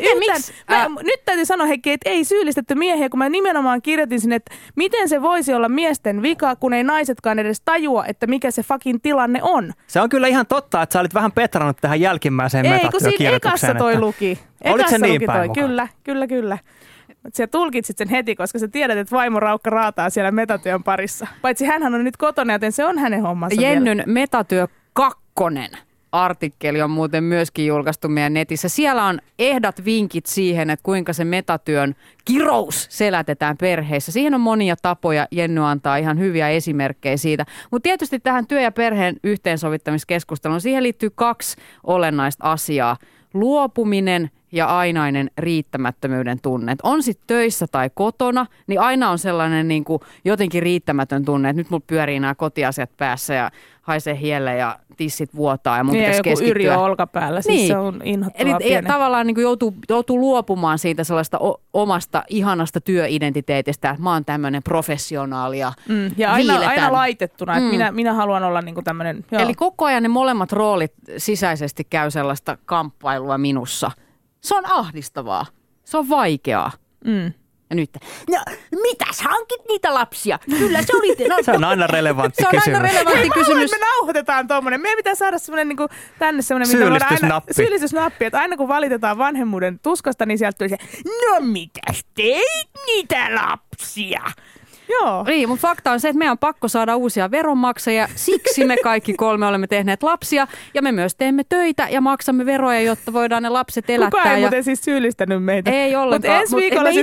Nyt täytyy sanoa Heikki, että ei syyllistetty miehiä, kun mä nimenomaan kirjoitin sinne, että miten se voisi olla miesten vika, kun ei naisetkaan edes tajua, että mikä se fucking tilanne on. Se on kyllä ihan totta, että sä olit vähän petrannut tähän jälkimmäiseen metatyökirjoitukseen. Ei, kun siinä ekassa toi luki. Oliko se niin päin? Kyllä. Sä tulkitsit sen heti, koska sä tiedät, että vaimo Raukka raataa siellä metatyön parissa. Paitsi hänhän on nyt kotona, joten se on hänen hommansa. Jennyn vielä. Metatyö 2. artikkeli on muuten myöskin julkaistu meidän netissä. Siellä on ehdot vinkit siihen, että kuinka se metatyön kirous selätetään perheessä. Siihen on monia tapoja. Jenny antaa ihan hyviä esimerkkejä siitä. Mutta tietysti tähän työ- ja perheen yhteensovittamiskeskusteluun siihen liittyy 2 olennaista asiaa. Luopuminen ja ainainen riittämättömyyden tunne. Et on sitten töissä tai kotona, niin aina on sellainen niin kuin jotenkin riittämätön tunne, että nyt mulla pyörii nämä kotiasiat päässä ja haisee hielle ja tissit vuotaa ja mun pitäisi keskittyä. Ja joku yriö olkapäällä, siis niin. Se on inhottavaa. Eli tavallaan niin kuin joutuu luopumaan siitä sellaista omasta ihanasta työidentiteetistä, että mä oon tämmöinen professionaali ja viiletän. Ja aina laitettuna, että minä haluan olla niin kuin tämmöinen. Eli koko ajan ne molemmat roolit sisäisesti käy sellaista kamppailua minussa. Se on ahdistavaa. Se on vaikeaa. Mm. Ja nyt, no mitäs hankit niitä lapsia? Kyllä se oli. No, se on aina relevantti kysymys. Mä haluan, me nauhoitetaan tuommoinen. Meidän pitää saada semmoinen niin kuin tänne semmoinen. Syyllistysnappi. Että aina kun valitetaan vanhemmuuden tuskasta, niin sieltä tulee se, no mitäs teit niitä lapsia? Joo. Niin, mutta fakta on se, että meidän on pakko saada uusia veronmaksajia. Siksi me kaikki 3 olemme tehneet lapsia ja me myös teemme töitä ja maksamme veroja, jotta voidaan ne lapset elättää. Kukaan ei muuten siis syyllistänyt meitä. Ei ollenkaan. Mutta ensi viikolla